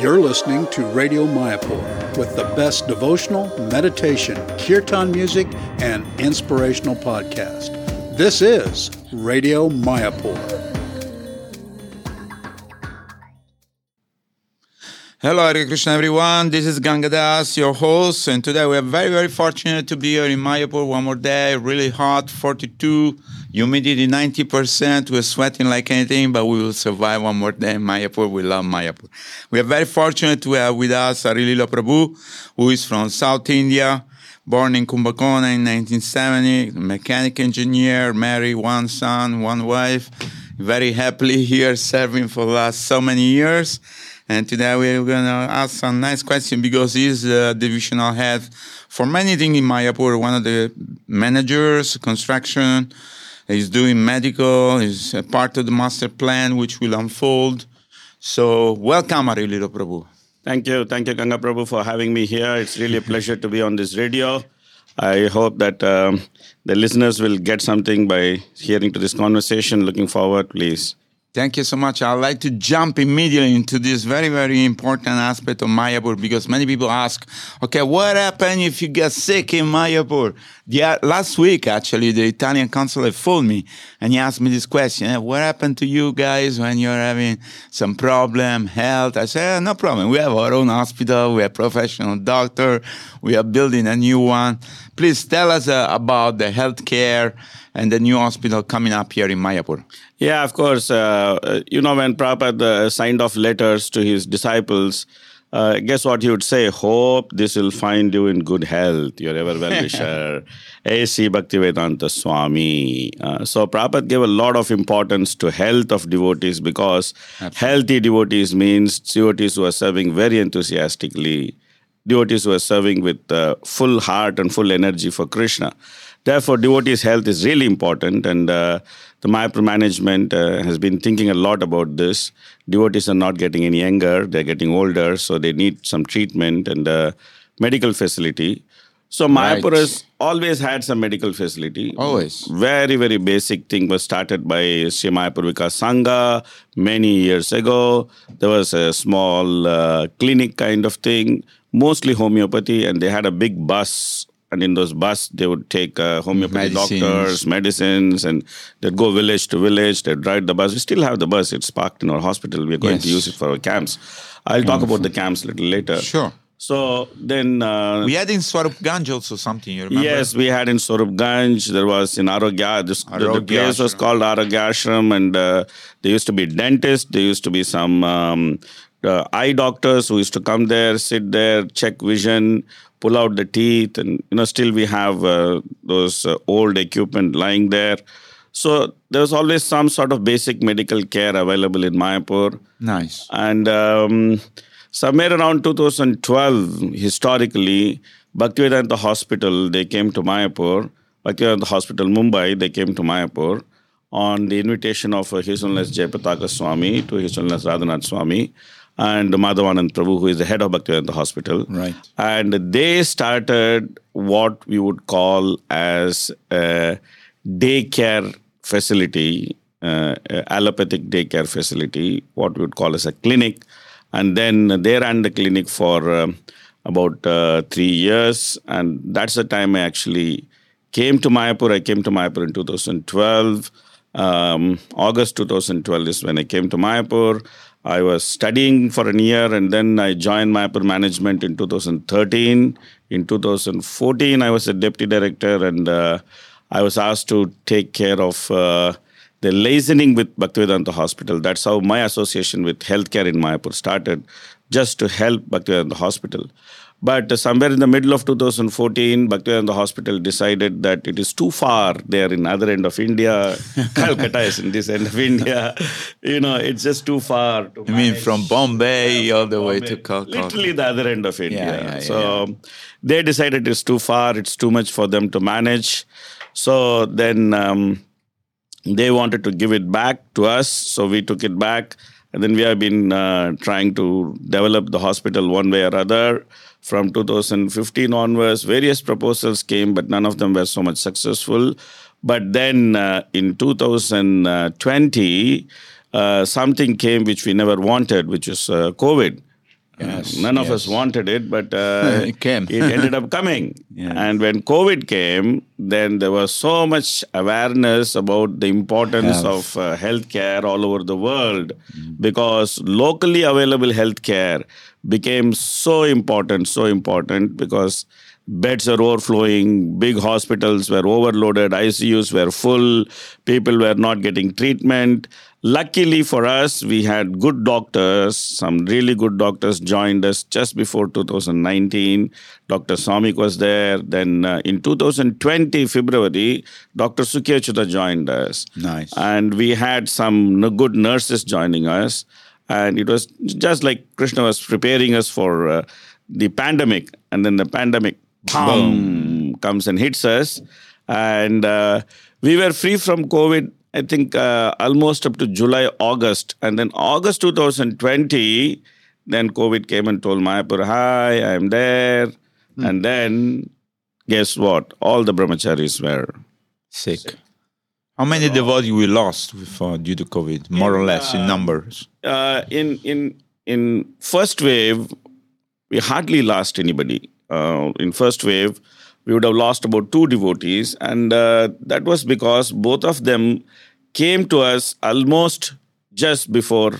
You're listening to Radio Mayapur with the best devotional, meditation, kirtan music, and inspirational podcast. This is Radio Mayapur. Hello, Hare Krishna everyone. This is Gangadas, your host, and today we are very, very fortunate to be here in Mayapur one more day. Really hot, 42, humidity 90%. We're sweating like anything, but we will survive one more day in Mayapur. We love Mayapur. We are very fortunate to have with us Harilila Prabhu, who is from South India, born in Kumbakonam in 1970, mechanic engineer, married, one son, one wife, very happily here serving for the last so many years. And today we're going to ask some nice question because he's the divisional head for many things in Mayapur, one of the managers, construction, he's doing medical, he's a part of the master plan which will unfold. So welcome Harilila Prabhu. Thank you Ganga Prabhu for having me here. It's really a pleasure to be on this radio. I hope that the listeners will get something by hearing to this conversation. Looking forward, please. Thank you so much. I'd like to jump immediately into this very, very important aspect of Mayapur because many people ask, okay, what happens if you get sick in Mayapur? Last week, actually, the Italian consulate phoned me and he asked me this question. What happened to you guys when you're having some problem, health? I said, no problem. We have our own hospital. We have professional doctor. We are building a new one. Please tell us about the healthcare and the new hospital coming up here in Mayapur. Yeah, of course. When Prabhupada signed off letters to his disciples, guess what he would say? Hope this will find you in good health, your ever well-wisher, A.C. Bhaktivedanta Swami. So Prabhupada gave a lot of importance to health of devotees because Healthy devotees means devotees who are serving very enthusiastically, devotees who are serving with full heart and full energy for Krishna. Therefore, devotees' health is really important, and the Mayapur management has been thinking a lot about this. Devotees are not getting any younger, they're getting older, so they need some treatment and medical facility. So Mayapur has always had some medical facility. Always. Very, very basic thing was started by Sri Mayapur Vikas Sangha many years ago. There was a small clinic kind of thing, mostly homeopathy, and they had a big bus. And in those buses, they would take homeopathy doctors, medicines, and they'd go village to village. They'd ride the bus. We still have the bus. It's parked in our hospital. We're going to use it for our camps. I'll talk about the camps a little later. Sure. So then... we had in Swarupganj also something, you remember? Yes, we had in Swarupganj. There was in Arogya. The place was called Arogya Ashram. And there used to be dentists. There used to be some eye doctors who used to come there, sit there, check vision, pull out the teeth, and still we have those old equipment lying there. So there's always some sort of basic medical care available in Mayapur. Nice. And somewhere around 2012, historically, Bhaktivedanta Hospital, they came to Mayapur. Bhaktivedanta Hospital, Mumbai, they came to Mayapur on the invitation of His Holiness Jayapataka Swami to His Holiness Radhanath Swami and Madhavanand Prabhu, who is the head of Bhaktivedanta Hospital. Right. And they started what we would call as a daycare facility, allopathic daycare facility, what we would call as a clinic. And then they ran the clinic for about 3 years. And that's the time I actually came to Mayapur. I came to Mayapur in 2012. August 2012 is when I came to Mayapur. I was studying for a year and then I joined Mayapur management in 2013. In 2014, I was a deputy director and I was asked to take care of the liaising with Bhaktivedanta Hospital. That's how my association with healthcare in Mayapur started, just to help Bhaktivedanta Hospital. But somewhere in the middle of 2014, Bhaktivedanta Hospital decided that it is too far. They are in other end of India. Calcutta is in this end of India. It's just too far. I mean, from Bombay all the way to Calcutta. Literally the other end of India. So they decided it's too far. It's too much for them to manage. So then they wanted to give it back to us. So we took it back. And then we have been trying to develop the hospital one way or other. From 2015 onwards, various proposals came, but none of them were so much successful. But then in 2020, something came which we never wanted, which is COVID. Yes, None of us wanted it, but it came. It ended up coming. Yes. And when COVID came, then there was so much awareness about the importance of healthcare all over the world, because locally available healthcare became so important because beds are overflowing, big hospitals were overloaded, ICUs were full, people were not getting treatment. Luckily for us, we had good doctors. Some really good doctors joined us just before 2019. Dr. Samik was there. Then in 2020, February, Dr. Sukhya Chutta joined us. Nice. And we had some good nurses joining us. And it was just like Krishna was preparing us for the pandemic. And then the pandemic, boom, comes and hits us. And we were free from COVID, I think, almost up to July, August. And then August 2020, then COVID came and told Mayapur, hi, I'm there. And then, guess what? All the brahmacharis were sick. How many devotees we lost due to COVID, more or less, in numbers? In first wave, we hardly lost anybody. In first wave, we would have lost about 2 devotees, and that was because both of them came to us almost just before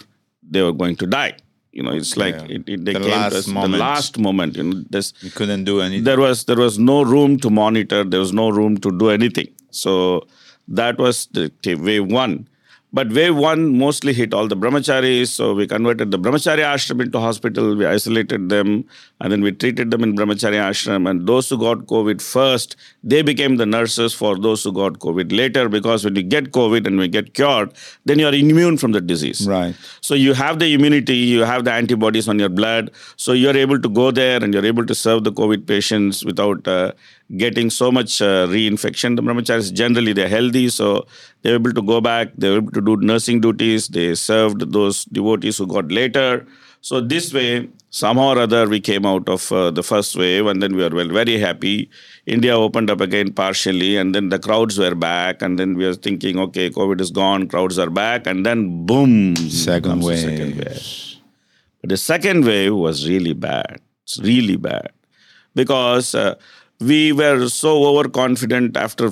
they were going to die. You know, it's like they came to us the last moment. You know, we couldn't do anything. There was no room to monitor. There was no room to do anything. So that was the wave one. But wave one mostly hit all the brahmacharis, so we converted the brahmachari ashram into hospital, we isolated them, and then we treated them in brahmachari ashram. And those who got COVID first, they became the nurses for those who got COVID later, because when you get COVID and we get cured, then you are immune from the disease. Right. So you have the immunity, you have the antibodies on your blood, so you are able to go there and you are able to serve the COVID patients without getting so much reinfection. The brahmacharis, generally, they're healthy, so they were able to go back, they were able to do nursing duties, they served those devotees who got later. So this way, somehow or other, we came out of the first wave, and then we were very happy. India opened up again partially, and then the crowds were back, and then we were thinking, okay, COVID is gone, crowds are back, and then boom, second wave. But the second wave was really bad. It's really bad. Because we were so overconfident after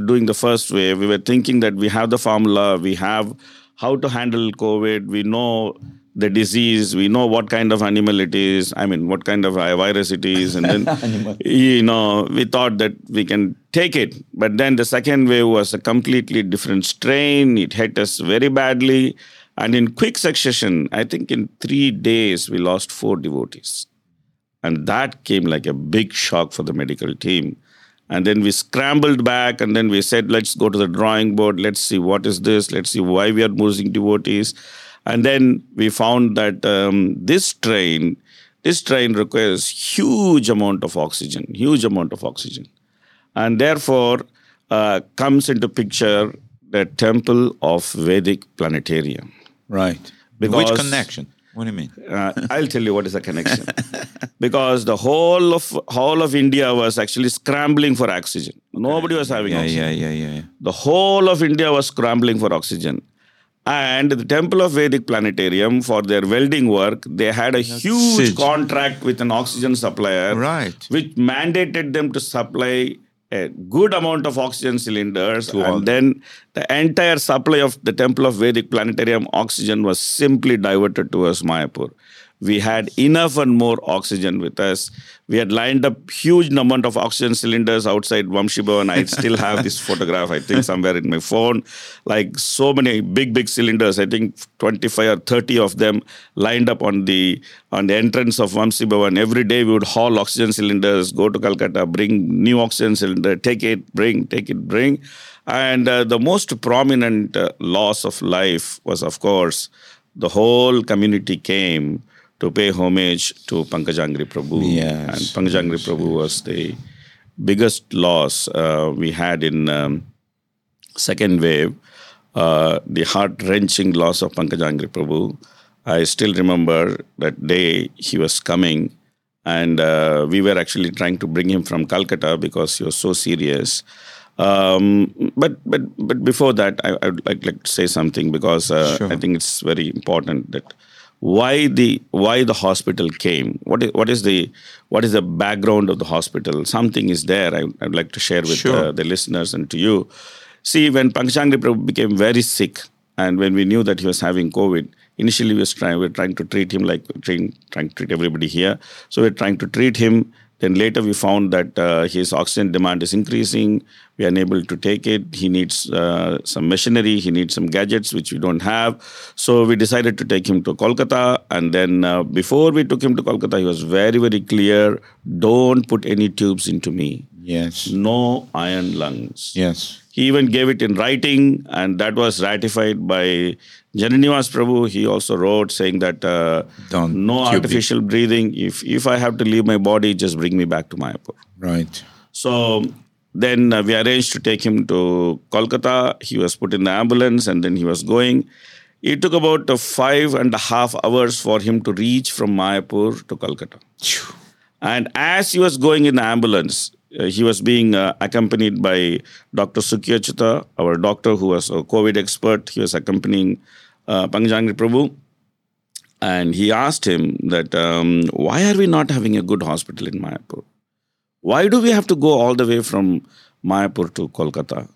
doing the first wave. We were thinking that we have the formula, we have how to handle COVID, we know the disease, we know what kind of animal it is, I mean, what kind of virus it is. And then, you know, we thought that we can take it. But then the second wave was a completely different strain. It hit us very badly. And in quick succession, I think in 3 days, we lost 4 devotees. And that came like a big shock for the medical team. And then we scrambled back, and then we said, let's go to the drawing board. Let's see what is this. Let's see why we are losing devotees. And then we found that this strain requires huge amount of oxygen. And therefore, comes into picture the Temple of Vedic Planetarium. Right. Because which connection? What do you mean? I'll tell you what is the connection. Because the whole of India was actually scrambling for oxygen. Nobody was having oxygen. Yeah. The whole of India was scrambling for oxygen. And the Temple of Vedic Planetarium, for their welding work, they had a huge contract with an oxygen supplier, right, which mandated them to supply a good amount of oxygen cylinders, and then the entire supply of the Temple of Vedic Planetarium oxygen was simply diverted towards Mayapur. We had enough and more oxygen with us. We had lined up huge amount of oxygen cylinders outside Vamshi Bhavan. I still have this photograph, I think, somewhere in my phone. Like so many big cylinders, I think 25 or 30 of them lined up on the entrance of Vamshi Bhavan. Every day we would haul oxygen cylinders, go to Calcutta, bring new oxygen cylinder, take it, bring. And the most prominent loss of life was, of course, the whole community came to pay homage to Pankajangri Prabhu. Yes. And Pankajangri Prabhu was the biggest loss we had in second wave, the heart-wrenching loss of Pankajangri Prabhu. I still remember that day he was coming, and we were actually trying to bring him from Calcutta because he was so serious. But before that, I would like to say something because I think it's very important that why the hospital came, what is the background of the hospital. Something is there I'd like to share with the listeners and to you. See, when Pankajangri Prabhu became very sick, and when we knew that he was having COVID, initially we were trying to treat him like trying to treat everybody here. So we were trying to treat him. Then later we found that his oxygen demand is increasing. We are unable to take it. He needs some machinery. He needs some gadgets, which we don't have. So we decided to take him to Kolkata. And then before we took him to Kolkata, he was very, very clear. Don't put any tubes into me. Yes. No iron lungs. Yes. He even gave it in writing, and that was ratified by Jananivas Prabhu. He also wrote saying that no artificial breathing. If I have to leave my body, just bring me back to Mayapur. Right. So then we arranged to take him to Kolkata. He was put in the ambulance, and then he was going. It took about 5.5 hours for him to reach from Mayapur to Kolkata. And as he was going in the ambulance, he was being accompanied by Dr. Sukhya Chutta, our doctor who was a COVID expert. He was accompanying Pankajangri Prabhu. And he asked him that, why are we not having a good hospital in Mayapur? Why do we have to go all the way from Mayapur to Kolkata?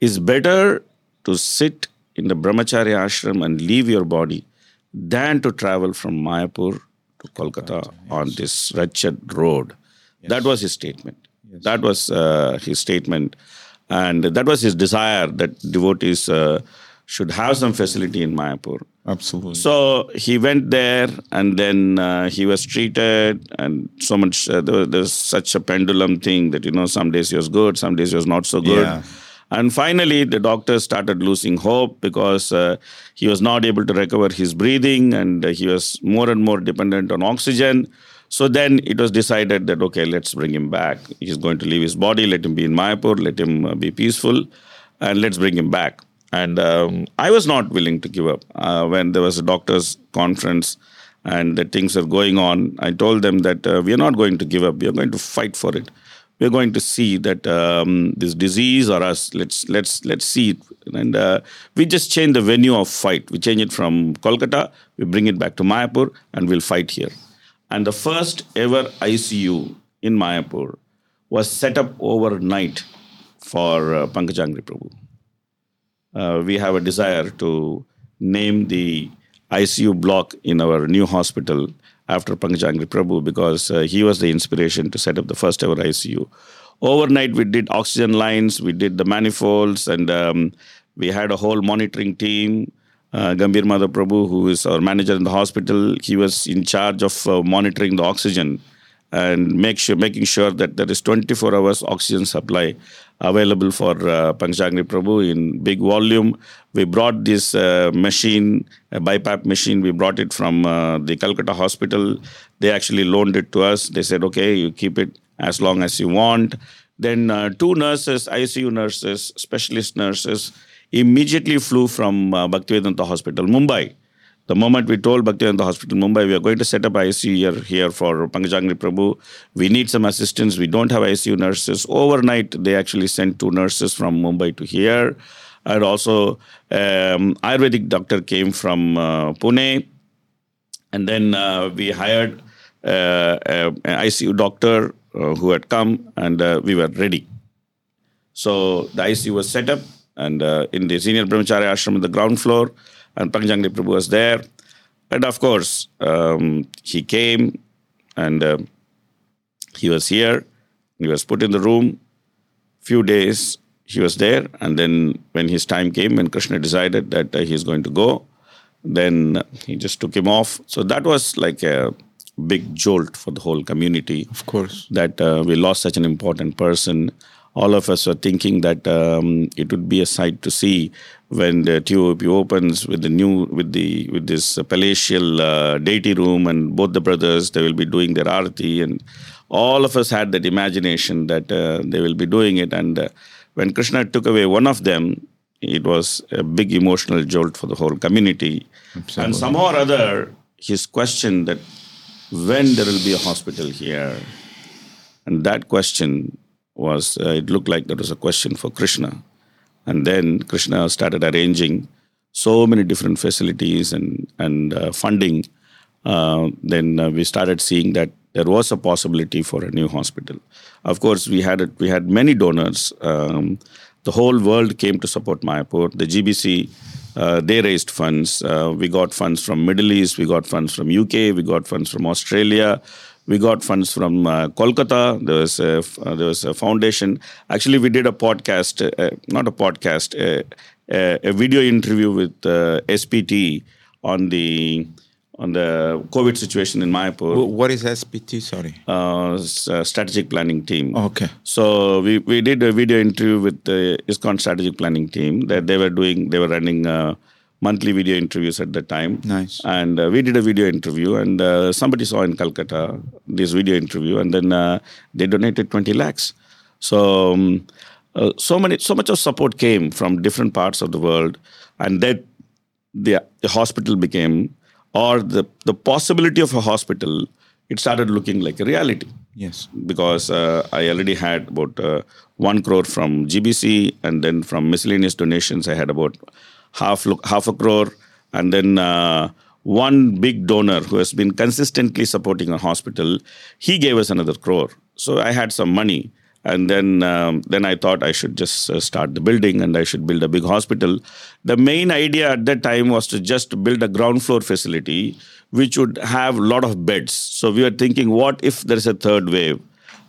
It's better to sit in the Brahmacharya ashram and leave your body than to travel from Mayapur to Kolkata on this wretched road. Yes. That was his statement. Yes. That was his statement, and that was his desire that devotees should have some facility in Mayapur. Absolutely. So he went there, and then he was treated, and so much there was such a pendulum thing that, you know, some days he was good, some days he was not so good. Yeah. And finally, the doctors started losing hope because he was not able to recover his breathing, and he was more and more dependent on oxygen. So then it was decided that, okay, let's bring him back. He's going to leave his body. Let him be in Mayapur. Let him be peaceful. And let's bring him back. And I was not willing to give up. When there was a doctor's conference and the things were going on, I told them that we are not going to give up. We are going to fight for it. We are going to see that this disease or us, let's see it. And we just change the venue of fight. We change it from Kolkata. We bring it back to Mayapur and we'll fight here. And the first ever ICU in Mayapur was set up overnight for Pankajangri Prabhu. We have a desire to name the ICU block in our new hospital after Pankajangri Prabhu because he was the inspiration to set up the first ever ICU. Overnight, we did oxygen lines, we did the manifolds, and we had a whole monitoring team. Gambhir Madhaprabhu, who is our manager in the hospital, he was in charge of monitoring the oxygen and making sure that there is 24 hours oxygen supply available for Pankajangri Prabhu in big volume. We brought this machine, a BiPAP machine, we brought it from the Calcutta hospital. They actually loaned it to us. They said, okay, you keep it as long as you want. Then two nurses, ICU nurses, specialist nurses, immediately flew from Bhaktivedanta Hospital, Mumbai. The moment we told Bhaktivedanta Hospital, Mumbai, we are going to set up ICU here for Pankajangri Prabhu. We need some assistance. We don't have ICU nurses. Overnight, they actually sent two nurses from Mumbai to here. And also, Ayurvedic doctor came from Pune. And then we hired an ICU doctor who had come, and we were ready. So the ICU was set up. And in the senior Brahmacharya ashram on the ground floor, and Pankajangri Prabhu was there. And of course, he came and he was here. He was put in the room. Few days he was there. And then when his time came, when Krishna decided that he's going to go, then he just took him off. So that was like a big jolt for the whole community. Of course. That we lost such an important person. All of us are thinking that it would be a sight to see when the TOP opens with this palatial deity room, and both the brothers, they will be doing their arati, and all of us had that imagination that they will be doing it. And when Krishna took away one of them, it was a big emotional jolt for the whole community. Absolutely. And somehow or other, his question that when there will be a hospital here, and that question was, it looked like that was a question for Krishna. And then Krishna started arranging so many different facilities and funding, then we started seeing that there was a possibility for a new hospital. Of course, we had many donors. The whole world came to support Mayapur. The GBC, they raised funds. We got funds from Middle East. We got funds from UK. We got funds from Australia. We got funds from Kolkata. There was a foundation. Actually, we did a podcast, a video interview with SPT on the COVID situation in Mayapur. What is SPT? Sorry, Strategic Planning Team. Okay. So we did a video interview with the ISKCON Strategic Planning Team that they were running. Monthly video interviews at the time. Nice. And we did a video interview and somebody saw in Calcutta this video interview and then they donated 20 lakhs. So, so much of support came from different parts of the world, and that the hospital became, or the possibility of a hospital, it started looking like a reality. Yes. Because I already had about 1 crore from GBC, and then from miscellaneous donations I had about half a crore, and then one big donor who has been consistently supporting a hospital, he gave us another crore. So I had some money, and then I thought I should just start the building and I should build a big hospital. The main idea at that time was to just build a ground floor facility which would have a lot of beds. So we were thinking, what if there is a third wave,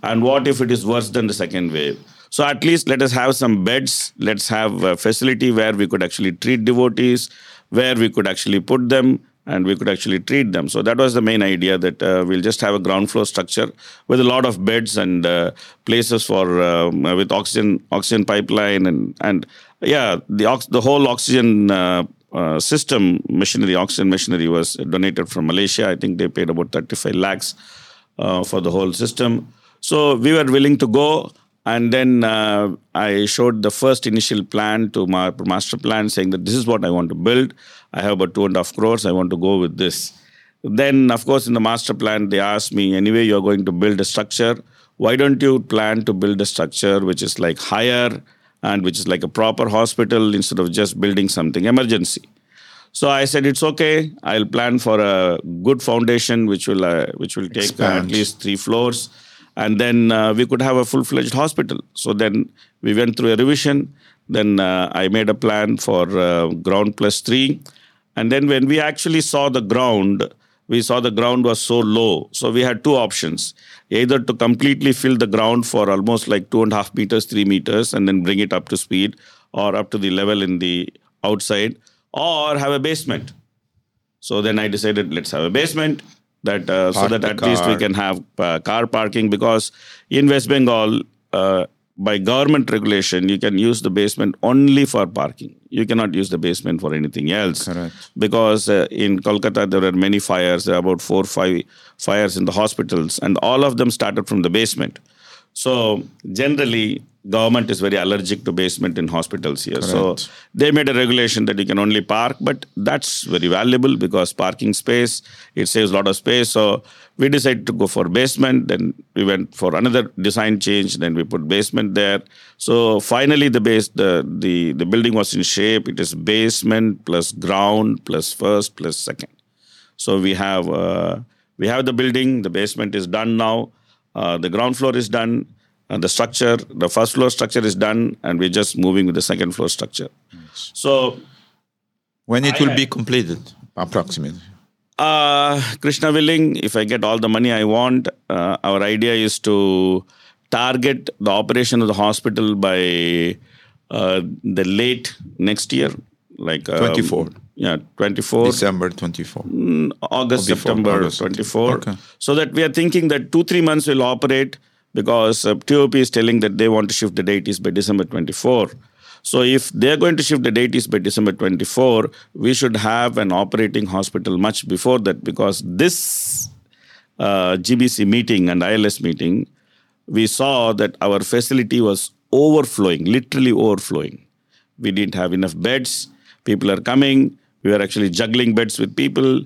and what if it is worse than the second wave? So at least let us have some beds, let's have a facility where we could actually treat devotees, where we could actually put them and we could actually treat them. So that was the main idea, that we'll just have a ground floor structure with a lot of beds and places for with oxygen pipeline and the whole oxygen system machinery, oxygen machinery was donated from Malaysia. I think they paid about 35 lakhs for the whole system. So we were willing to go. And then I showed the first initial plan to my master plan, saying that this is what I want to build. I have about 2.5 crores. I want to go with this. Then, of course, in the master plan, they asked me, anyway, you're going to build a structure. Why don't you plan to build a structure which is like higher and which is like a proper hospital instead of just building something emergency? So I said, it's okay. I'll plan for a good foundation which will take expand. At least 3 floors. And then we could have a full-fledged hospital. So then we went through a revision. Then I made a plan for ground plus 3. And then when we actually saw the ground, we saw the ground was so low. So we had two options, either to completely fill the ground for almost like 2.5 meters, 3 meters, and then bring it up to speed or up to the level in the outside, or have a basement. So then I decided, let's have a basement. That so that at least we can have car parking, because in West Bengal, by government regulation, you can use the basement only for parking. You cannot use the basement for anything else. Correct. Because in Kolkata, there were many fires. There are about 4 or 5 fires in the hospitals, and all of them started from the basement. So generally, government is very allergic to basement in hospitals here. Correct. So they made a regulation that you can only park, but that's very valuable because parking space, it saves a lot of space. So we decided to go for basement, then we went for another design change, then we put basement there. So finally the building was in shape. It is basement plus ground plus first plus second. So we have the building, the basement is done now, the ground floor is done. And the structure, the first floor structure is done, and we're just moving with the second floor structure. Nice. So, when it will be completed, approximately? Krishna willing, if I get all the money I want, our idea is to target the operation of the hospital by the late next year, like 24. Yeah, 24. December 24. August, before, September 24. Okay. So that we are thinking that 2-3 months we'll operate. Because TOP is telling that they want to shift the deities by December 24. So if they're going to shift the deities by December 24, we should have an operating hospital much before that, because this GBC meeting and ILS meeting, we saw that our facility was overflowing, literally overflowing. We didn't have enough beds. People are coming. We were actually juggling beds with people.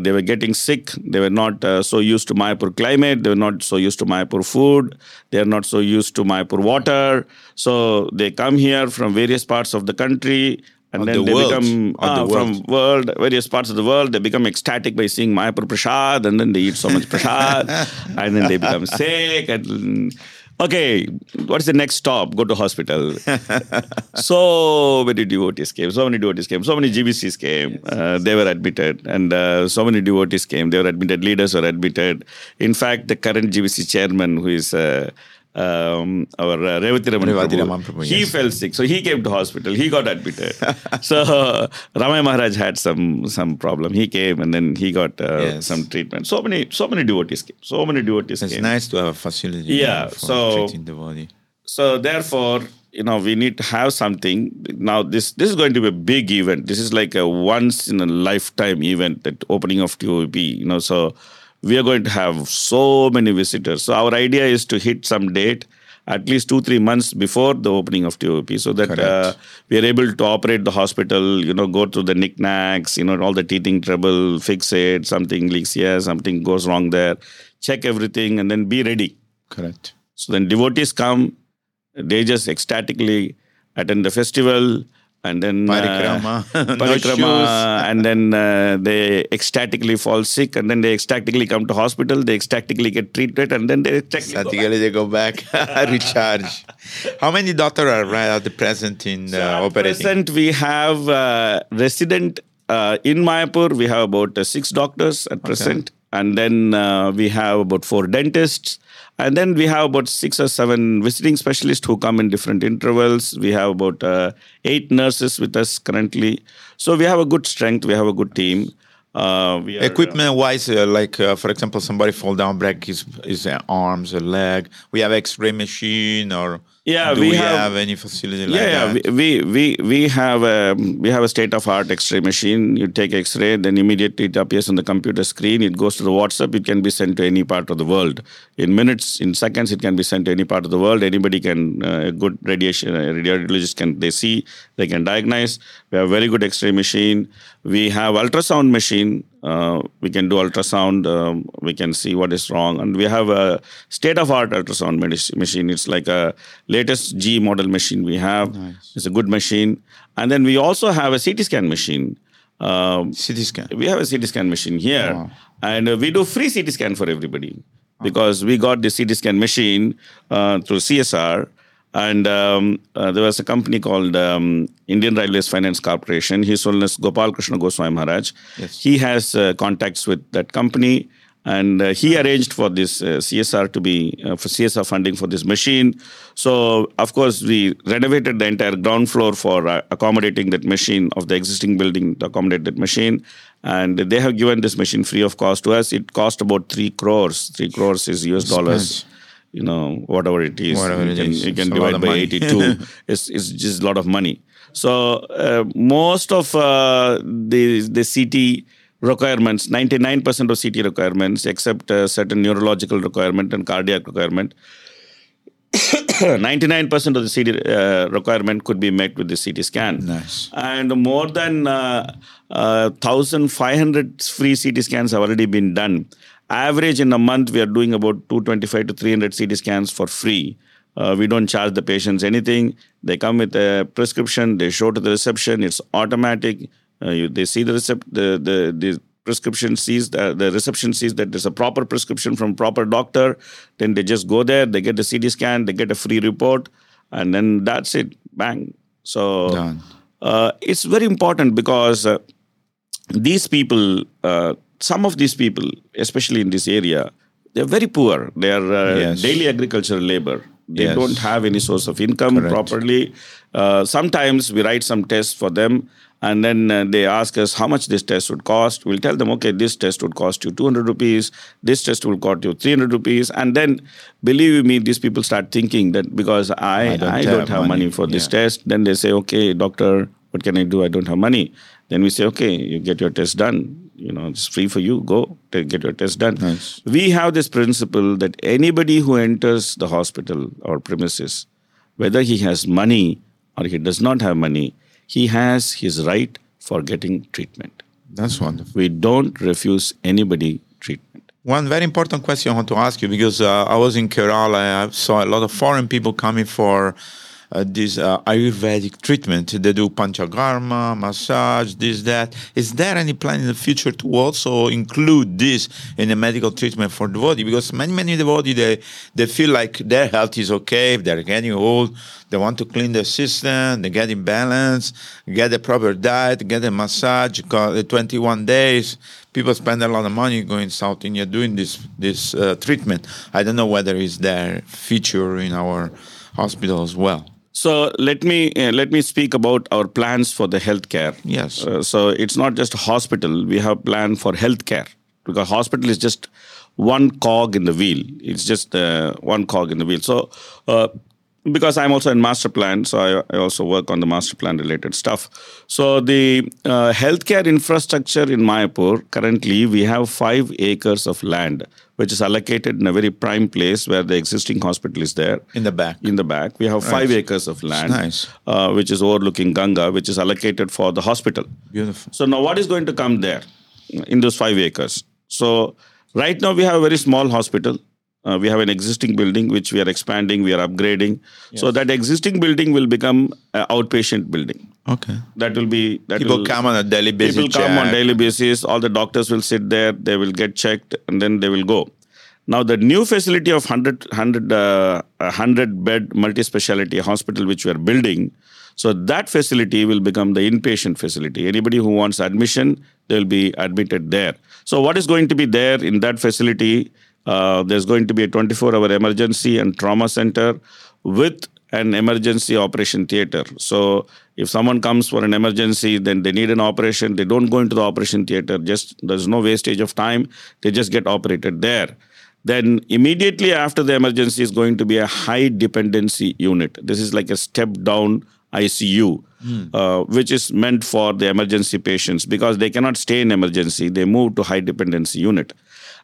They were getting sick. They were not so used to Mayapur climate. They were not so used to Mayapur food. They are not so used to Mayapur water. So they come here from various parts of the country And then they become, from world, various parts of the world, they become ecstatic by seeing Mayapur Prasad, and then they eat so much Prasad, and then they become sick. And okay, what is the next stop? Go to hospital. So many devotees came, so many GBCs came. They were admitted, and so many devotees came. They were admitted, leaders were admitted. In fact, the current GBC chairman, who is... Revati Raman Prabhu, he fell sick, so he came to hospital. He got admitted. So Ramaya Maharaj had some problem. He came and then he got some treatment. So many devotees came. It's nice to have a facility. Yeah. For treating the body. So therefore, we need to have something. Now this is going to be a big event. This is like a once in a lifetime event. That opening of TOP. So. We are going to have so many visitors. So our idea is to hit some date, at least 2-3 months before the opening of TOP, so that we are able to operate the hospital, go through the knickknacks, all the teething trouble, fix it, something leaks here, something goes wrong there, check everything and then be ready. Correct. So then devotees come, they just ecstatically attend the festival, and then parikrama, and then they ecstatically fall sick, and then they ecstatically come to hospital, they ecstatically get treated, and then they ecstatically go back, recharge. How many doctors are present in operating? At present, we have resident in Mayapur. We have about 6 doctors at present, and then we have about 4 dentists. And then we have about 6 or 7 visiting specialists who come in different intervals. We have about 8 nurses with us currently. So we have a good strength. We have a good team. Equipment-wise, for example, somebody fall down, break his arms, a leg. We have X-ray machine, or do we have any facility like that? We have a state-of-art X-ray machine. You take X-ray, then immediately it appears on the computer screen. It goes to the WhatsApp. It can be sent to any part of the world in minutes, in seconds. It can be sent to any part of the world. Anybody can a good radiologist can they see, they can diagnose. We have a very good X-ray machine. We have ultrasound machine. We can do ultrasound. We can see what is wrong. And we have a state-of-art ultrasound machine. It's like a latest G model machine we have. Nice. It's a good machine. And then we also have a CT scan machine. CT scan? We have a CT scan machine here. Wow. And we do free CT scan for everybody. Because we got the CT scan machine through CSR. And there was a company called Indian Railways Finance Corporation. His Holiness Gopal Krishna Goswami Maharaj. Yes. He has contacts with that company, and he arranged for this CSR to be for CSR funding for this machine. So, of course, we renovated the entire ground floor for accommodating that machine of the existing building to accommodate that machine. And they have given this machine free of cost to us. It cost about 3 crores. 3 crores is US dollars. Whatever it is, you can divide by 82. It's just a lot of money. So most of the CT requirements, 99% of CT requirements, except a certain neurological requirement and cardiac requirement, 99% of the CT requirement could be met with the CT scan. Nice. And more than 1,500 free CT scans have already been done. Average in a month, we are doing about 225 to 300 CT scans for free. We don't charge the patients anything. They come with a prescription. They show to the reception. It's automatic. They see the prescription sees that the reception sees that there's a proper prescription from proper doctor. Then they just go there. They get the CT scan. They get a free report, and then that's it. Bang. So it's very important because these people. Some of these people, especially in this area, they're very poor. They are daily agricultural labor. They don't have any source of income properly. Sometimes we write some tests for them, and then they ask us how much this test would cost. We'll tell them, okay, this test would cost you 200 rupees. This test will cost you 300 rupees. And then, believe me, these people start thinking that because I don't have money for this test. Then they say, okay, doctor, what can I do? I don't have money. Then we say, okay, you get your test done. It's free for you. Go get your test done. Nice. We have this principle that anybody who enters the hospital or premises, whether he has money or he does not have money, he has his right for getting treatment. That's wonderful. We don't refuse anybody treatment. One very important question I want to ask you, because I was in Kerala. I saw a lot of foreign people coming for this Ayurvedic treatment. They do panchakarma, massage, this, that. Is there any plan in the future to also include this in the medical treatment for devotee? Because many devotees, they feel like their health is okay, they're getting old, they want to clean their system, they get in balance, get the proper diet, get a massage, 21 days. People spend a lot of money going South India doing this treatment. I don't know whether it's their feature in our hospital as well. So let me speak about our plans for the healthcare. Yes. So it's not just hospital. We have plan for healthcare because hospital is just one cog in the wheel. It's just one cog in the wheel. So because I'm also in master plan, so I also work on the master plan related stuff. So the healthcare infrastructure in Mayapur, currently we have 5 acres of land, which is allocated in a very prime place where the existing hospital is there. In the back. In the back. We have 5 acres of land, nice. Which is overlooking Ganga, which is allocated for the hospital. Beautiful. So now what is going to come there in those 5 acres? So right now we have a very small hospital. We have an existing building which we are expanding, we are upgrading. Yes. So that existing building will become an outpatient building. Okay. That will be... People come on a daily basis. All the doctors will sit there, they will get checked and then they will go. Now the new facility of 100-bed multi-speciality hospital which we are building, so that facility will become the inpatient facility. Anybody who wants admission, they will be admitted there. So what is going to be there in that facility? There's going to be a 24-hour emergency and trauma center with an emergency operation theater. So if someone comes for an emergency, then they need an operation. They don't go into the operation theater. Just there's no wastage of time. They just get operated there. Then immediately after the emergency is going to be a high dependency unit. This is like a step-down ICU, which is meant for the emergency patients because they cannot stay in emergency. They move to high dependency unit.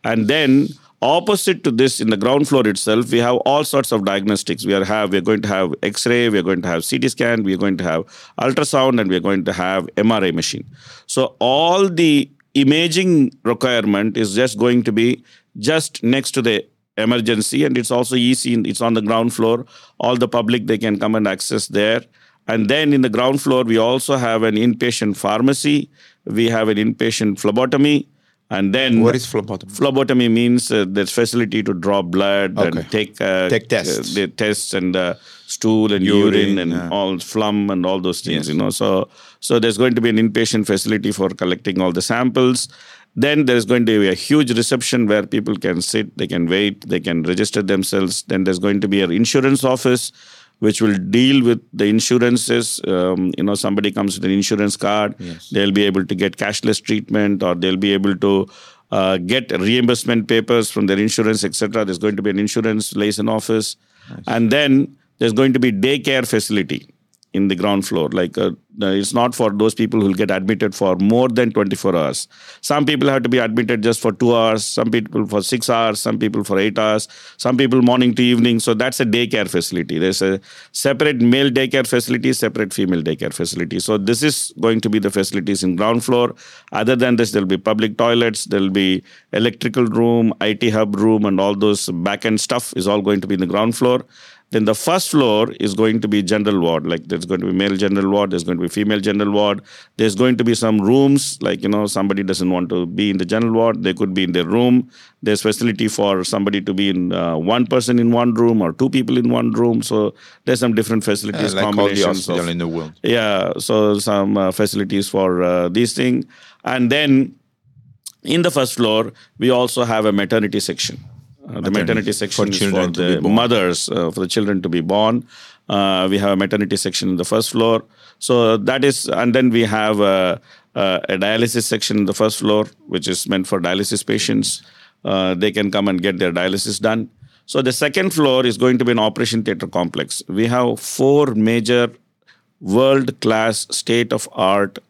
And then opposite to this, in the ground floor itself, we have all sorts of diagnostics. We are going to have X-ray, we are going to have CT scan, we are going to have ultrasound, and we are going to have MRI machine. So all the imaging requirement is just going to be just next to the emergency, and it's also easy. It's on the ground floor. All the public, they can come and access there. And then in the ground floor, we also have an inpatient pharmacy. We have an inpatient phlebotomy. And then, what is phlebotomy? Phlebotomy means the facility to draw blood and take tests, the tests and stool and urine and all phlegm and all those things. Yes. So there's going to be an inpatient facility for collecting all the samples. Then there's going to be a huge reception where people can sit, they can wait, they can register themselves. Then there's going to be an insurance office, which will deal with the insurances. Somebody comes with an insurance card, yes. They'll be able to get cashless treatment or they'll be able to get reimbursement papers from their insurance, etc. There's going to be an insurance liaison office. Nice. And then there's going to be daycare facility in the ground floor. It's not for those people who will get admitted for more than 24 hours. Some people have to be admitted just for 2 hours, some people for 6 hours, some people for 8 hours, some people morning to evening. So that's a daycare facility. There's a separate male daycare facility, separate female daycare facility. So this is going to be the facilities in ground floor. Other than this, there'll be public toilets, there'll be electrical room, IT hub room, and all those back-end stuff is all going to be in the ground floor. Then the first floor is going to be general ward. There's going to be male general ward. There's going to be female general ward. There's going to be some rooms. Somebody doesn't want to be in the general ward. They could be in their room. There's facility for somebody to be in one person in one room or two people in one room. So there's some different facilities. Combinations all the hospital in the world. Yeah. So some facilities for these things. And then in the first floor, we also have a maternity section. The maternity section is for the mothers, for the children to be born. We have a maternity section in the first floor. So that is, and then we have a dialysis section in the first floor, which is meant for dialysis patients. They can come and get their dialysis done. So the second floor is going to be an operation theater complex. We have 4 major world-class state-of-art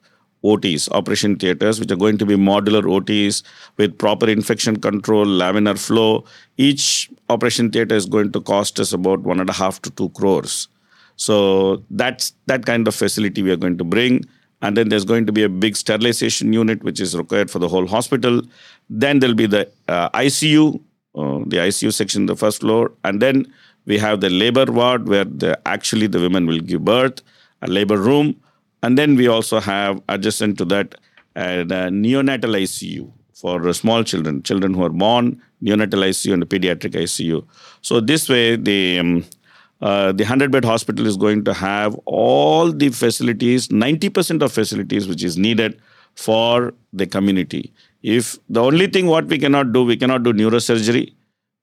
OTs, operation theatres, which are going to be modular OTs with proper infection control, laminar flow. Each operation theatre is going to cost us about 1.5 to 2 crores. So that's that kind of facility we are going to bring. And then there's going to be a big sterilization unit, which is required for the whole hospital. Then there'll be the ICU section, the first floor. And then We have the labor ward where the women will give birth, a labor room. And then we also have adjacent to that the neonatal ICU for small children who are born, neonatal ICU and the pediatric ICU. So this way, the 100-bed hospital is going to have all the facilities, 90% of facilities which is needed for the community. If the only thing what we cannot do neurosurgery,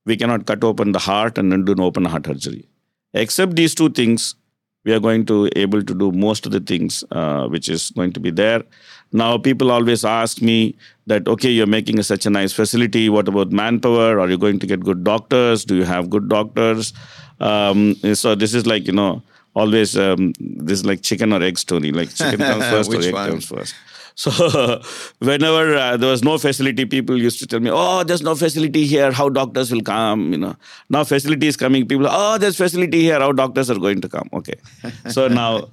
we cannot cut open the heart and then do an open heart surgery. Except these two things, we are going to able to do most of the things which is going to be there. Now, people always ask me that, okay, you're making such a nice facility. What about manpower? Are you going to get good doctors? Do you have good doctors? So this is like, always this is like chicken or egg story. Like chicken comes first or egg comes first. So whenever there was no facility, people used to tell me, oh, there's no facility here, how doctors will come, Now facility is coming, people, oh, there's facility here, how doctors are going to come. Okay. So now,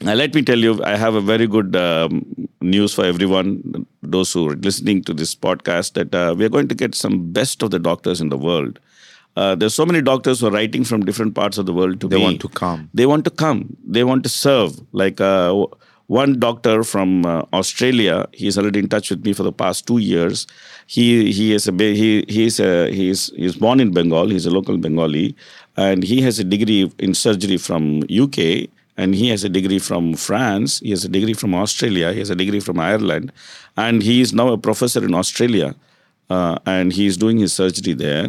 let me tell you, I have a very good news for everyone, those who are listening to this podcast, that we are going to get some best of the doctors in the world. There's so many doctors who are writing from different parts of the world to They want to come. They want to come. They want to serve. Like... one doctor from Australia, he's already in touch with me for the past 2 years. He is born in Bengal. He's a local Bengali, and he has a degree in surgery from UK, and he has a degree from France. He has a degree from Australia. He has a degree from Ireland, and he is now a professor in Australia, and he is doing his surgery there.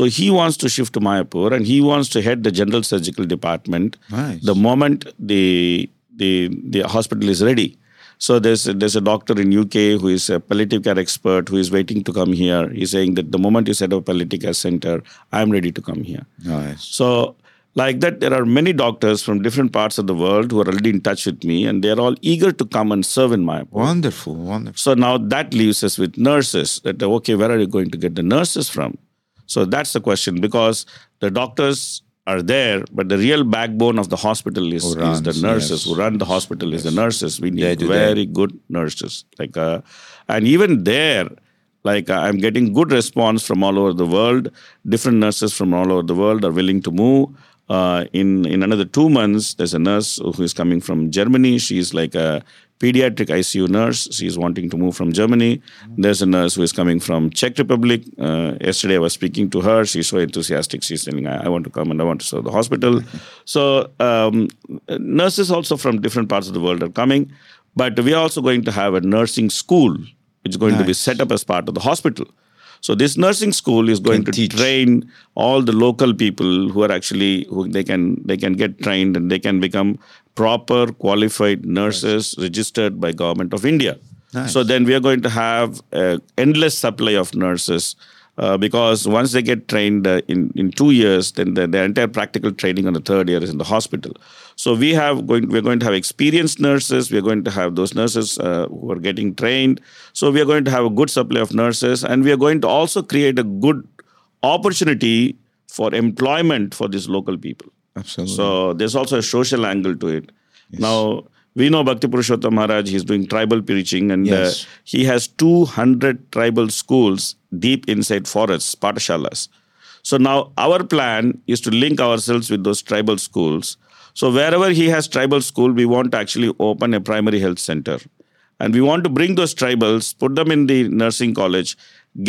So he wants to shift to Mayapur, and he wants to head the general surgical department. Nice. The moment the hospital is ready. So there's a doctor in UK who is a palliative care expert who is waiting to come here. He's saying that the moment you set up a palliative care center, I'm ready to come here. Nice. So like that, there are many doctors from different parts of the world who are already in touch with me, and they're all eager to come and serve in Mayapur. Wonderful, wonderful. So now that leaves us with nurses. That okay, where are you going to get the nurses from? So that's the question, because the doctors are there, but the real backbone of the hospital is the nurses. Yes. Who run the hospital is the nurses. We need very good nurses. And even there, I'm getting good response from all over the world. Different nurses from all over the world are willing to move. In another 2 months, there's a nurse who is coming from Germany. She's like a pediatric ICU nurse. She's wanting to move from Germany. There's a nurse who is coming from Czech Republic. Yesterday I was speaking to her. She's so enthusiastic. She's saying, I want to come and I want to serve the hospital. So nurses also from different parts of the world are coming. But we are also going to have a nursing school, which is going to be set up as part of the hospital. So this nursing school is going to train all the local people who are who they can get trained, and they can become proper qualified nurses registered by Government of India. Nice. So then we are going to have an endless supply of nurses because once they get trained in 2 years, then their entire practical training on the third year is in the hospital. So we're going to have experienced nurses. We're going to have those nurses who are getting trained. So we are going to have a good supply of nurses, and we are going to also create a good opportunity for employment for these local people. Absolutely. So there's also a social angle to it. Yes. Now, we know Bhakti Purushottam Maharaj, he's doing tribal preaching, and he has 200 tribal schools deep inside forests, patashalas. So now our plan is to link ourselves with those tribal schools. So wherever he has tribal school, we want to actually open a primary health center. And we want to bring those tribals, put them in the nursing college,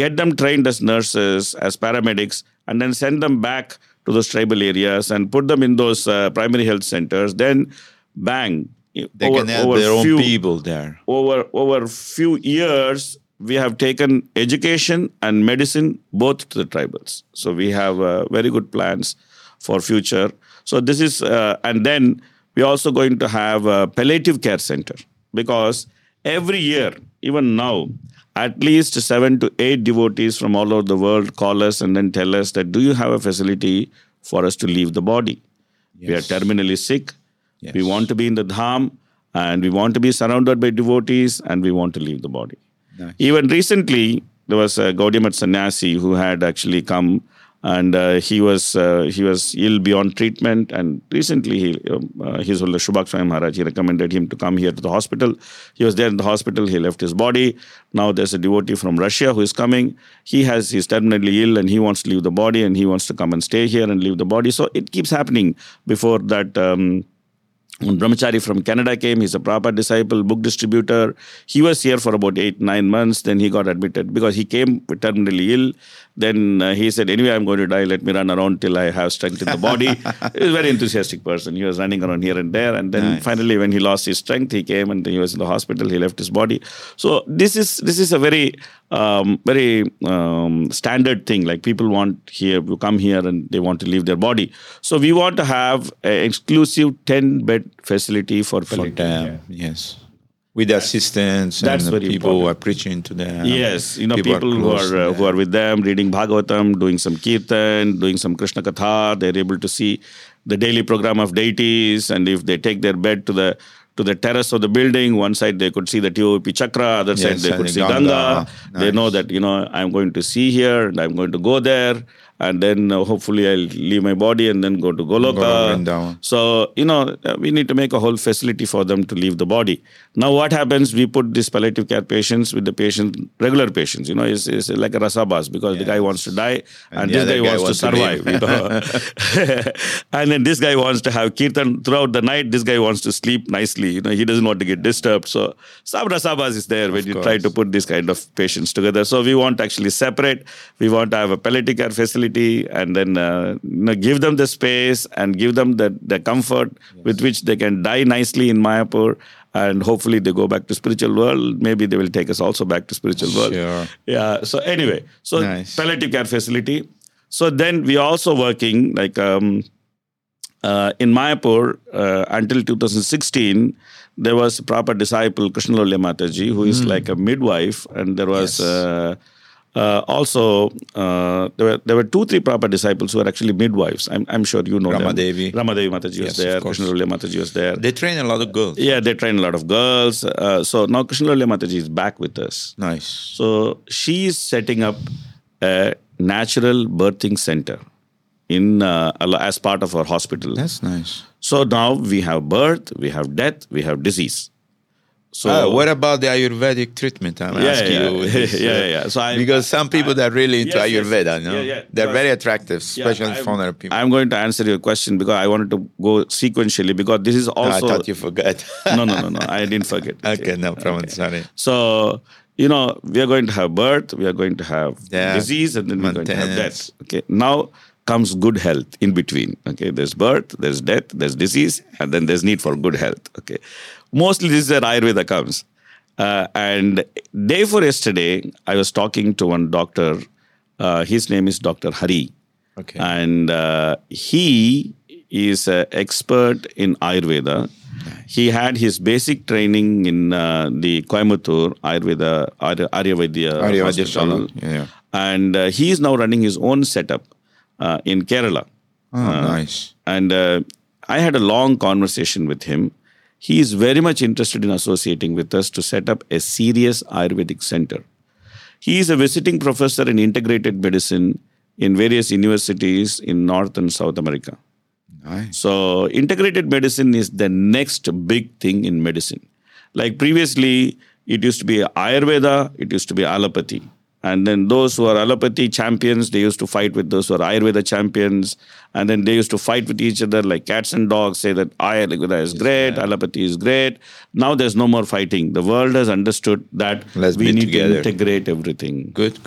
get them trained as nurses, as paramedics, and then send them back to those tribal areas and put them in those primary health centers. Then, bang. They can help their own people there. Over few years, we have taken education and medicine both to the tribals. So we have very good plans for future. So this is, and then we're also going to have a palliative care center, because every year, even now, at least 7 to 8 devotees from all over the world call us and then tell us that, do you have a facility for us to leave the body? Yes. We are terminally sick. Yes. We want to be in the Dham, and we want to be surrounded by devotees, and we want to leave the body. Nice. Even recently, there was a Gaudiya Math Sannyasi who had actually come And he was ill beyond treatment. And recently, His Holiness Shubhak Swami Maharaj, he recommended him to come here to the hospital. He was there in the hospital. He left his body. Now there's a devotee from Russia who is coming. He's terminally ill and he wants to leave the body and he wants to come and stay here and leave the body. So it keeps happening. Before that, Brahmachari from Canada came. He's a Prabhupada disciple, book distributor. He was here for about 8-9 months. Then he got admitted because he came terminally ill. Then he said, anyway, I'm going to die. Let me run around till I have strength in the body. He was a very enthusiastic person. He was running around here and there. And then Finally, when he lost his strength, he came and he was in the hospital. He left his body. So this is a very, very standard thing. Like people want here, you come here and they want to leave their body. So we want to have an exclusive 10-bed facility for them. Yeah. Yes. With assistance and the people who are preaching to them. Yes, people who are with them, reading Bhagavatam, doing some kirtan, doing some Krishna Katha. They're able to see the daily program of deities, and if they take their bed to the terrace of the building, one side they could see the TOP Chakra, other side they could see Ganga. Nice. They know that, I'm going to see here and I'm going to go there. And then hopefully I'll leave my body and then go to Goloka. So, we need to make a whole facility for them to leave the body. Now what happens, we put these palliative care patients with the regular patients. It's like a rasabas because the guy wants to die and this guy wants to survive. And then this guy wants to have kirtan throughout the night. This guy wants to sleep nicely. He doesn't want to get disturbed. So some rasabas is there when you try to put these kind of patients together. So we want to actually separate. We want to have a palliative care facility and then give them the space and give them the comfort with which they can die nicely in Mayapur, and hopefully they go back to spiritual world. Maybe they will take us also back to spiritual world. Sure. Yeah. So anyway, palliative care facility. So then we are also working like in Mayapur until 2016, there was a proper disciple, Krishna Lila Mataji, who is like a midwife, and there was... there were 2-3 proper disciples who were actually midwives. I'm sure you know Ramadevi. Ramadevi Mataji was there. Krishna Lila Mataji was there. They train a lot of girls. Yeah, they train a lot of girls. So now Krishna Lila Mataji is back with us. Nice. So she is setting up a natural birthing center in as part of our hospital. That's nice. So now we have birth, we have death, we have disease. So what about the Ayurvedic treatment? I'm asking you. This, So because some people that are really into Ayurveda, they're very attractive, especially for other people. I'm going to answer your question because I wanted to go sequentially because this is also... I thought you forgot. No. I didn't forget. Okay, no problem. Okay. Sorry. So, we are going to have birth, we are going to have disease, and then we're going to have death. Okay. Now comes good health in between. Okay. There's birth, there's death, there's disease, and then there's need for good health. Okay. Mostly this is where Ayurveda comes. And day for yesterday, I was talking to one doctor. His name is Dr. Hari. Okay. And he is an expert in Ayurveda. He had his basic training in the Coimbatore Ayurveda Hospital. Yeah. And he is now running his own setup in Kerala. Oh, nice. And I had a long conversation with him. He is very much interested in associating with us to set up a serious Ayurvedic center. He is a visiting professor in integrated medicine in various universities in North and South America. Nice. So integrated medicine is the next big thing in medicine. Like previously, it used to be Ayurveda, it used to be allopathy. And then those who are allopathy champions, they used to fight with those who are Ayurveda champions. And then they used to fight with each other like cats and dogs, say that Ayurveda is great, allopathy is great. Now there's no more fighting. The world has understood that we need to integrate everything. Good.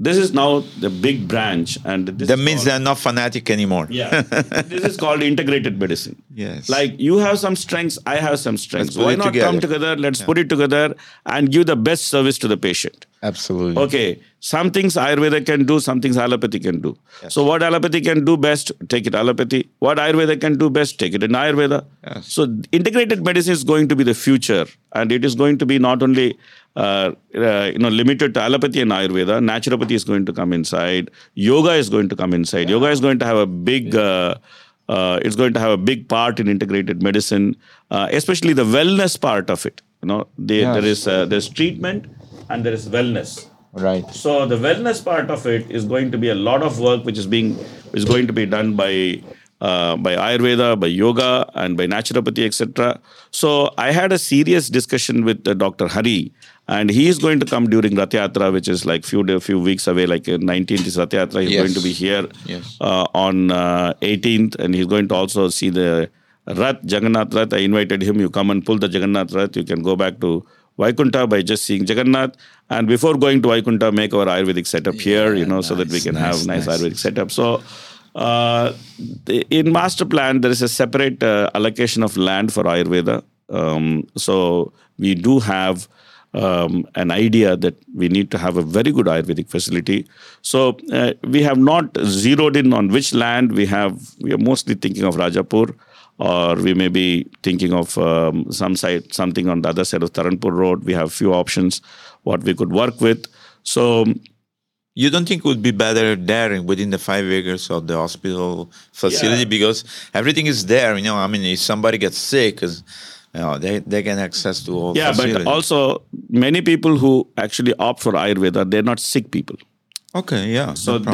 This is now the big branch. And that means they're not fanatic anymore. Yeah. This is called integrated medicine. Yes. Like you have some strengths, I have some strengths. Why not come together? Let's put it together and give the best service to the patient. Absolutely. Okay. Some things Ayurveda can do, some things allopathy can do. Yes. So what allopathy can do best, take it allopathy. What Ayurveda can do best, take it in Ayurveda. Yes. So integrated medicine is going to be the future. And it is going to be not only limited to allopathy and Ayurveda. Naturopathy is going to come inside. Yoga is going to come inside. Yoga is going to have a big... it's going to have a big part in integrated medicine, especially the wellness part of it. There is there's treatment and there is wellness. Right. So the wellness part of it is going to be a lot of work which is going to be done by Ayurveda, by yoga, and by naturopathy, etc. So I had a serious discussion with Dr. Hari, and he is going to come during Rath Yatra, which is like few weeks away, like 19th is Rath Yatra. He's going to be here on 18th, and he's going to also see the Rath, Jagannath Rath. I invited him, you come and pull the Jagannath Rath. You can go back to Vaikuntha by just seeing Jagannath. And before going to Vaikuntha, make our Ayurvedic setup here, so that we can have nice Ayurvedic setup. So in master plan, there is a separate allocation of land for Ayurveda. So we do have an idea that we need to have a very good Ayurvedic facility. So we have not zeroed in on which land we have. We are mostly thinking of Rajapur, or we may be thinking of something on the other side of Taranpur Road. We have few options what we could work with. So you don't think it would be better there within the 5 acres of the hospital facility because everything is there, I mean, if somebody gets sick, they can access to all facilities. Yeah, but also many people who actually opt for Ayurveda, they're not sick people. Okay, yeah. So no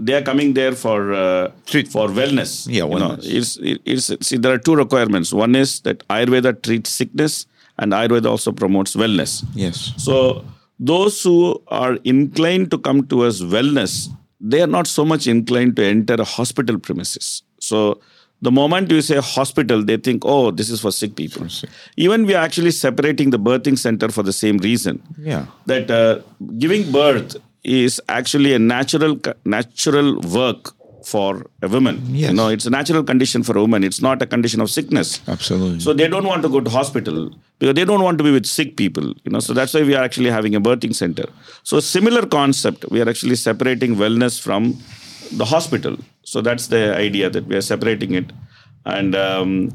they are coming there for wellness. Yeah, wellness. See, there are two requirements. One is that Ayurveda treats sickness, and Ayurveda also promotes wellness. Yes. So those who are inclined to come to us wellness, they are not so much inclined to enter a hospital premises. So the moment you say hospital, they think, oh, this is for sick people. Even we are actually separating the birthing center for the same reason. Yeah. That giving birth is actually a natural work for a woman. Yes. It's a natural condition for a woman. It's not a condition of sickness. Absolutely. So they don't want to go to hospital because they don't want to be with sick people. So that's why we are actually having a birthing center. So similar concept, we are actually separating wellness from the hospital. So that's the idea that we are separating it. And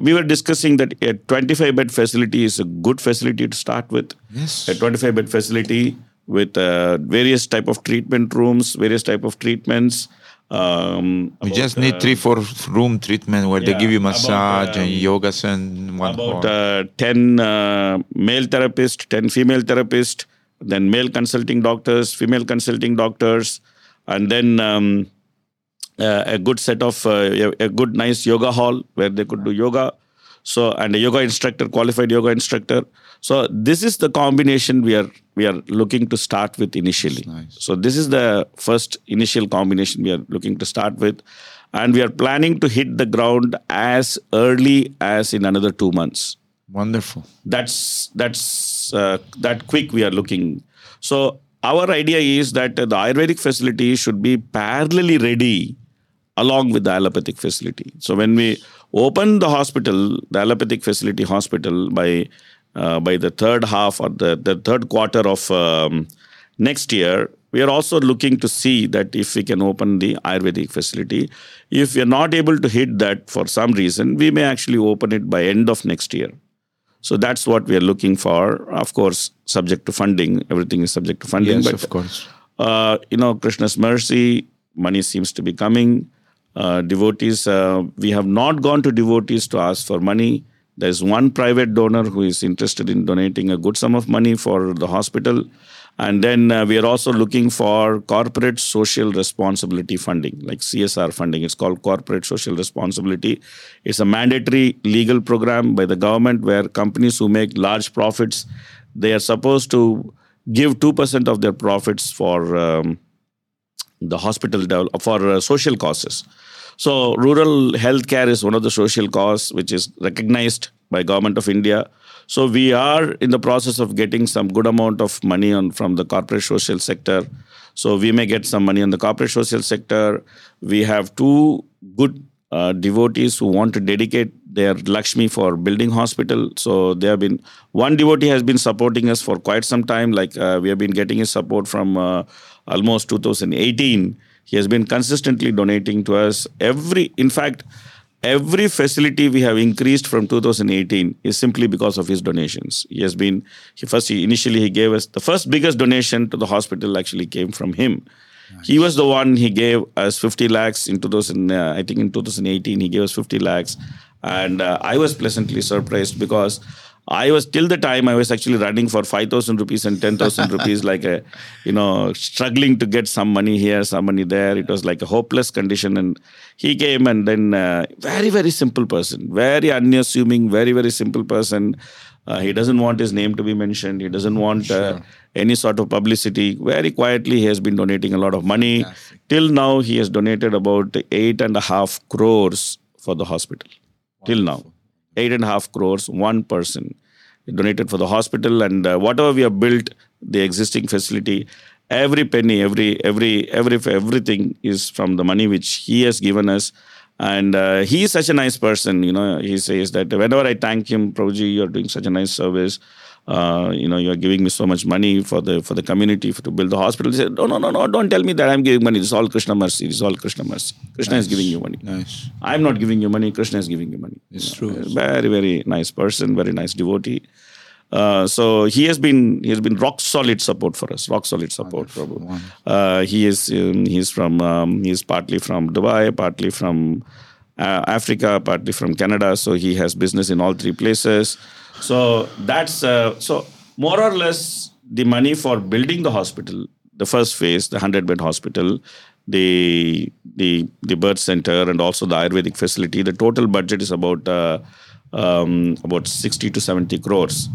we were discussing that a 25-bed facility is a good facility to start with. Yes. A 25-bed facility with various type of treatment rooms, various type of treatments. We just need 3-4 room treatment where they give you massage and yogas and one. About 10 male therapists, 10 female therapists, then male consulting doctors, female consulting doctors, and then a good set of a good nice yoga hall where they could do yoga. So, and a yoga instructor, qualified yoga instructor. So this is the combination we are looking to start with initially. Nice. So this is the first initial combination we are looking to start with. And we are planning to hit the ground as early as in another 2 months. Wonderful. That's that quick we are looking. So our idea is that the Ayurvedic facility should be parallelly ready along with the allopathic facility. So when we open the hospital, the allopathic facility hospital by the third half or the third quarter of next year, we are also looking to see that if we can open the Ayurvedic facility. If we are not able to hit that for some reason, we may actually open it by end of next year. So that's what we are looking for. Of course, subject to funding. Everything is subject to funding. Yes, but, of course. Krishna's mercy, money seems to be coming. Devotees, we have not gone to devotees to ask for money. There's one private donor who is interested in donating a good sum of money for the hospital. And then we are also looking for corporate social responsibility funding, like CSR funding. It's called corporate social responsibility. It's a mandatory legal program by the government where companies who make large profits, they are supposed to give 2% of their profits for the hospital for social causes. So rural healthcare is one of the social causes which is recognized by Government of India. So we are in the process of getting some good amount of money from the corporate social sector. So we may get some money on the corporate social sector. We have 2 good devotees who want to dedicate their Lakshmi for building hospital. So they have been, one devotee has been supporting us for quite some time. Like we have been getting his support from almost 2018. He has been consistently donating to us. Every facility we have increased from 2018 is simply because of his donations. He has been, he gave us, the first biggest donation to the hospital actually came from him. Nice. He was the one, he gave us 50 lakhs in 2018 he gave us 50 lakhs. And I was pleasantly surprised because I was, till the time, I was actually running for 5,000 rupees and 10,000 rupees, like a, struggling to get some money here, some money there. It was like a hopeless condition. And he came, and then very, very simple person, very unassuming, very, very simple person. He doesn't want his name to be mentioned. He doesn't want any sort of publicity. Very quietly, he has been donating a lot of money. Fantastic. Till now, he has donated about 8.5 crores for the hospital. Wonderful. Till now. 8.5 crores, one person donated for the hospital, and whatever we have built, the existing facility, every penny, everything is from the money which he has given us. And he is such a nice person, he says that whenever I thank him, Prabhuji, you are doing such a nice service, you are giving me so much money for the community to build the hospital. He said, no, don't tell me that I'm giving money. It's all Krishna mercy. Krishna is giving you money. Nice. I'm not giving you money. Krishna is giving you money. It's true. Very, very nice person, very nice devotee. So he has been rock solid support for us. Rock solid support, Prabhu. He is partly from Dubai, partly from Africa, partly from Canada. So he has business in all three places. So that's so more or less the money for building the hospital, the first phase, the 100-bed hospital, the birth center, and also the Ayurvedic facility. The total budget is about 60 to 70 crores.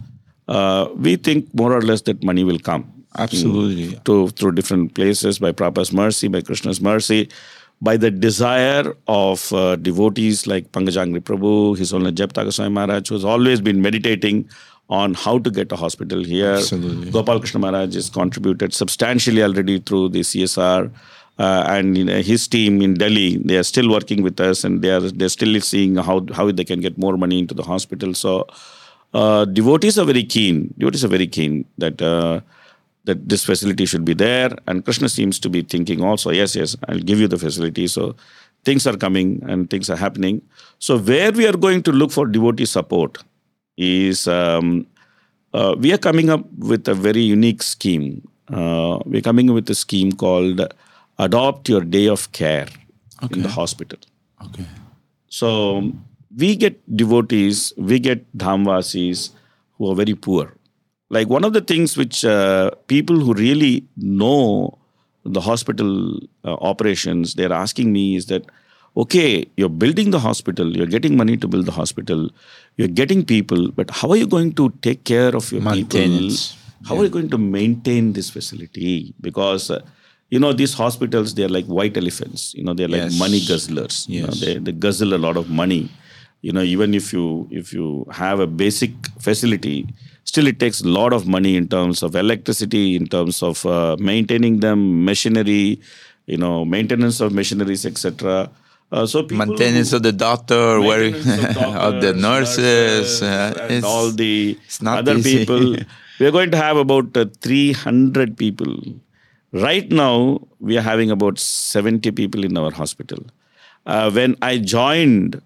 We think more or less that money will come. Absolutely. Through different places, by Prabhu's mercy, by Krishna's mercy, by the desire of devotees like Pankajangri Prabhu, His Holiness Jayapataka Swami Maharaj, who has always been meditating on how to get a hospital here. Absolutely. Gopal Krishna Maharaj has contributed substantially already through the CSR. And his team in Delhi, they are still working with us, and they're still seeing how they can get more money into the hospital. So devotees are very keen that this facility should be there. And Krishna seems to be thinking also, yes, I'll give you the facility. So things are coming and things are happening. So where we are going to look for devotee support is we are coming up with a very unique scheme. We're coming up with a scheme called Adopt Your Day of Care in the hospital. Okay. So we get devotees, we get Dhamvasis who are very poor. Like one of the things which people who really know the hospital operations, they're asking me is that, okay, you're building the hospital, you're getting money to build the hospital, you're getting people, but how are you going to take care of your people? How are you going to maintain this facility? Because, these hospitals, they're like white elephants. They're like money guzzlers. Yes. They guzzle a lot of money. Even if you have a basic facility, still it takes a lot of money in terms of electricity, in terms of maintaining them, machinery, maintenance of machineries, etc. So maintenance of the doctor, of the nurses, and all the other people. We're going to have about 300 people. Right now, we are having about 70 people in our hospital. When I joined,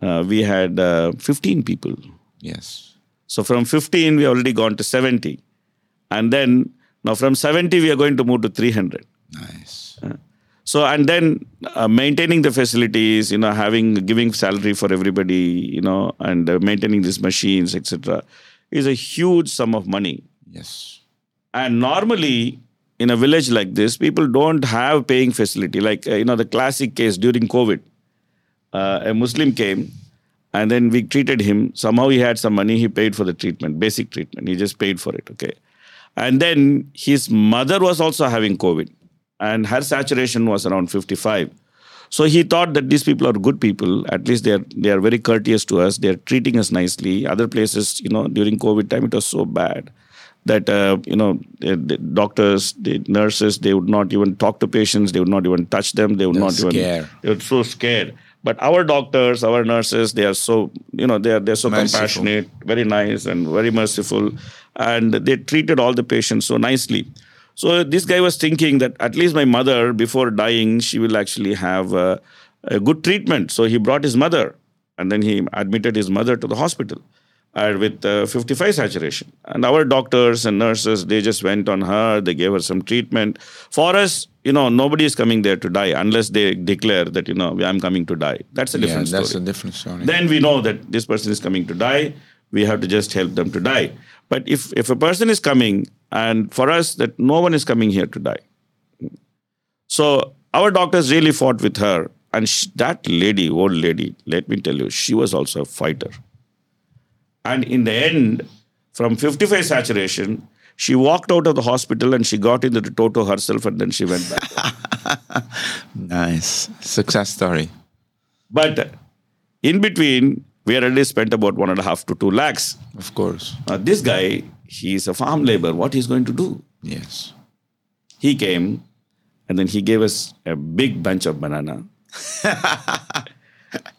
we had 15 people. Yes. So from 15, we already gone to 70. And then, now from 70, we are going to move to 300. Nice. Maintaining the facilities, giving salary for everybody, and maintaining these machines, etc. is a huge sum of money. Yes. And normally, in a village like this, people don't have paying facility. Like, the classic case during COVID. A Muslim came, and then we treated him. Somehow he had some money. He paid for the treatment, basic treatment. He just paid for it, okay? And then his mother was also having COVID, and her saturation was around 55. So he thought that these people are good people. At least they are very courteous to us. They are treating us nicely. Other places, during COVID time, it was so bad that, the doctors, the nurses, they would not even talk to patients. They would not even touch them. They were so scared. But our doctors, our nurses, they are so, they're so merciful, compassionate, very nice and very merciful. And they treated all the patients so nicely. So this guy was thinking that at least my mother, before dying, she will actually have a good treatment. So he brought his mother, and then he admitted his mother to the hospital with 55 saturation. And our doctors and nurses, they just went on her. They gave her some treatment. For us, nobody is coming there to die unless they declare that, I'm coming to die. That's a different story. Then we know that this person is coming to die. we have to just help them to die. But if a person is coming, and for us, that no one is coming here to die. So our doctors really fought with her. And that lady, old lady, let me tell you, she was also a fighter. And in the end, from 55 saturation, she walked out of the hospital and she got into the Toto herself and then she went back. Nice. Success story. But in between, we already spent about 1.5 to 2 lakhs. Of course. Now this guy, he is a farm laborer. What he's going to do? Yes. He came and then he gave us a big bunch of banana.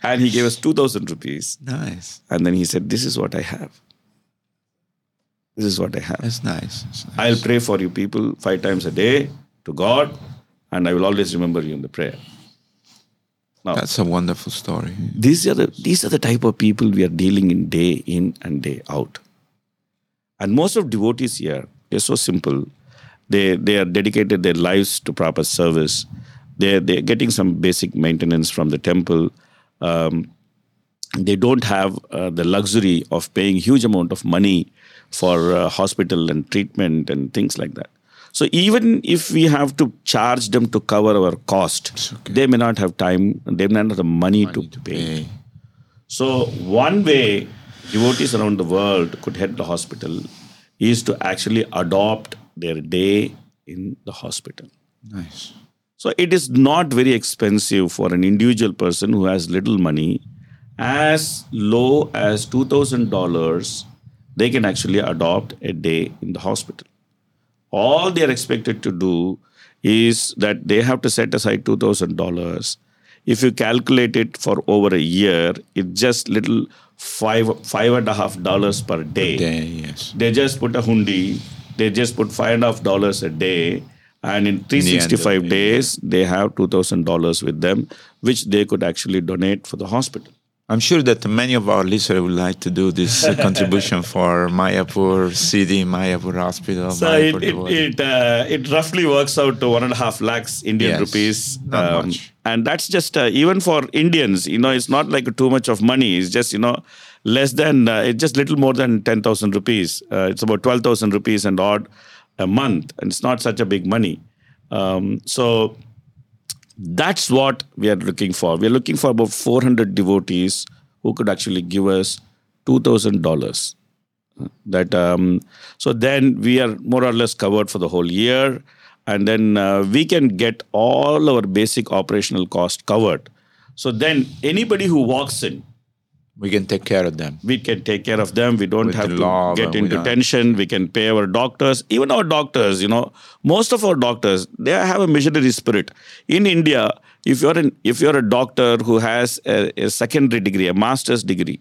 And he gave us 2,000 rupees. Nice. And then he said, this is what I have. This is what I have. That's nice. That's nice. I'll pray for you people 5 times a day to God, and I will always remember you in the prayer. Now, that's a wonderful story. These are the type of people we are dealing in day in and day out. And most of devotees here, they're so simple. They are dedicated their lives to proper service. They're getting some basic maintenance from the temple. They don't have the luxury of paying huge amount of money for hospital and treatment and things like that. So even if we have to charge them to cover our cost, okay, they may not have time, they may not have the money to pay. So one way devotees around the world could help the hospital is to actually adopt their day in the hospital. Nice. So it is not very expensive for an individual person who has little money. As low as $2,000, they can actually adopt a day in the hospital. All they are expected to do is that they have to set aside $2,000. If you calculate it for over a year, it's just little $5.50 per day. Yes. They just put a hundi. They just put $5.50 a day. And in 365 days, they have $2,000 with them, which they could actually donate for the hospital. I'm sure that many of our listeners would like to do this contribution for Mayapur city, Mayapur hospital. So Mayapur it roughly works out to 1.5 lakhs Indian rupees. Not much. And that's just, even for Indians, it's not like too much of money. It's just, less than, it's just little more than 10,000 rupees. It's about 12,000 rupees and odd a month, and it's not such a big money. So that's what we are looking for. We are looking for about 400 devotees who could actually give us $2,000. So then we are more or less covered for the whole year, and then we can get all our basic operational cost covered. So then anybody who walks in, we can take care of them. We can take care of them. We don't have to get into tension. We can pay our doctors. Even our doctors, most of our doctors, they have a missionary spirit. In India, if you're a doctor who has a secondary degree, a master's degree,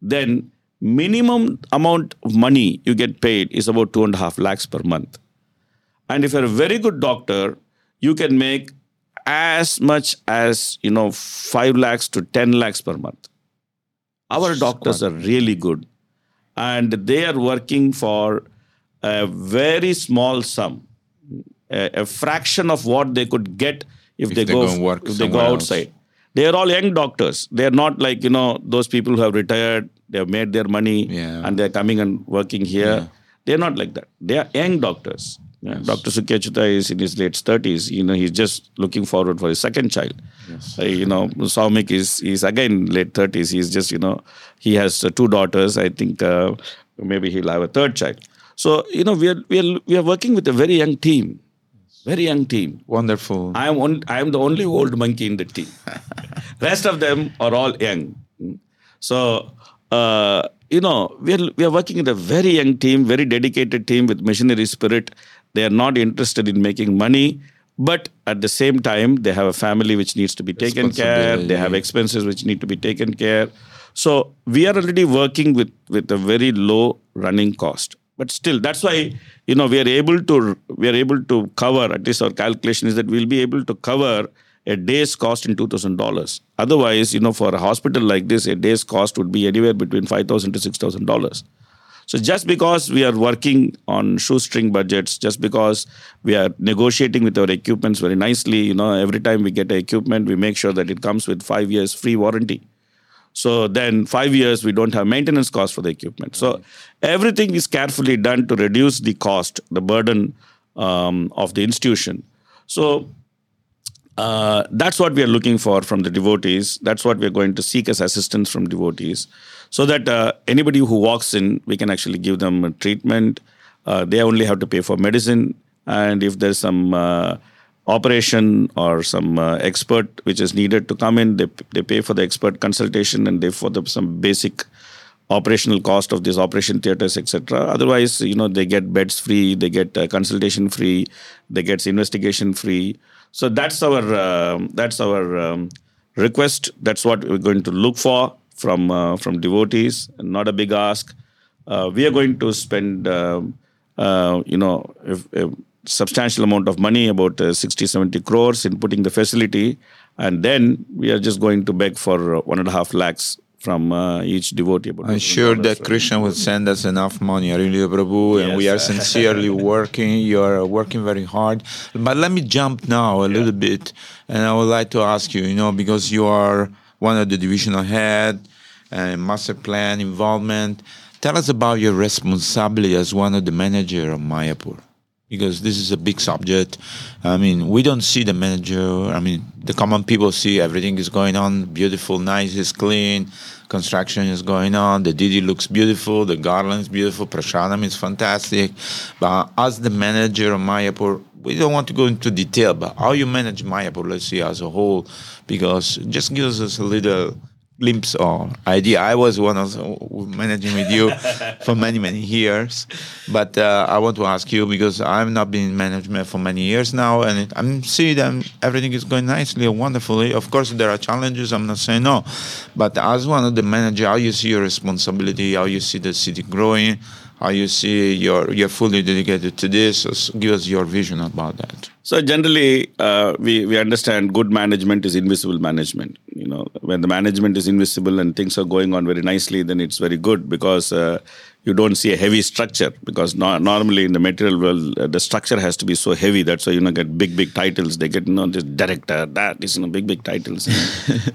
then minimum amount of money you get paid is about 2.5 lakhs per month. And if you're a very good doctor, you can make as much as, 5 lakhs to 10 lakhs per month. Our doctors are really good, and they are working for a very small sum, a fraction of what they could get if they go outside. Else. They are all young doctors. They are not like, those people who have retired, they have made their money, and they are coming and working here. Yeah. They are not like that. They are young doctors. Yes. Dr. Sukhya Chutta is in his late 30s. He's just looking forward for his second child. Yes. Samik is again late 30s. He's just, he has 2 daughters. I think maybe he'll have a third child. So, we are working with a very young team. Very young team. Wonderful. I am the only old monkey in the team. Rest of them are all young. So, we are working with a very young team, very dedicated team with missionary spirit. They are not interested in making money, but at the same time, they have a family which needs to be taken care. They have expenses which need to be taken care. So we are already working with a very low running cost. But still, that's why, we are able to cover, at least our calculation is that we'll be able to cover a day's cost in $2,000. Otherwise, for a hospital like this, a day's cost would be anywhere between $5,000 to $6,000. So just because we are working on shoestring budgets, just because we are negotiating with our equipments very nicely, every time we get an equipment, we make sure that it comes with 5 years free warranty. So then 5 years, we don't have maintenance cost for the equipment. So everything is carefully done to reduce the cost, the burden of the institution. So that's what we are looking for from the devotees. That's what we're going to seek as assistance from devotees. So that anybody who walks in, we can actually give them a treatment. They only have to pay for medicine. And if there's some operation or some expert which is needed to come in, they pay for the expert consultation and they for some basic operational cost of these operation theatres, etc. Otherwise, you know, they get beds free, they get consultation free, they get investigation free. So that's our request. That's what we're going to look for from devotees. Not a big ask. We are going to spend, a substantial amount of money, about 60-70 crores in putting the facility. And then we are just going to beg for 1.5 lakhs from each devotee. I'm sure that Krishna will send us enough money, Harilila Prabhu, and yes. We are sincerely working. You are working very hard. But let me jump now a little bit, and I would like to ask you, because you are one of the divisional head and master plan involvement. Tell us about your responsibility as one of the manager of Mayapur, because this is a big subject. I mean, we don't see the manager. I mean, the common people see everything is going on, beautiful, nice, is clean, construction is going on, the Didi looks beautiful, the garland is beautiful, Prashadam is fantastic. But as the manager of Mayapur, we don't want to go into detail, but how you manage Mayapur, let's see, as a whole, because it just gives us a little glimpse or idea. I was one of managing with you for many, many years. But I want to ask you, because I've not been in management for many years now, and I'm seeing that everything is going nicely and wonderfully. Of course, there are challenges. I'm not saying no. But as one of the managers, how you see your responsibility, how you see the city growing, how you see you're fully dedicated to this. So give us your vision about that. So generally, we understand good management is invisible management. When the management is invisible and things are going on very nicely, then it's very good because you don't see a heavy structure. Because normally in the material world, the structure has to be so heavy. That's why get big titles. They get this director, that is big titles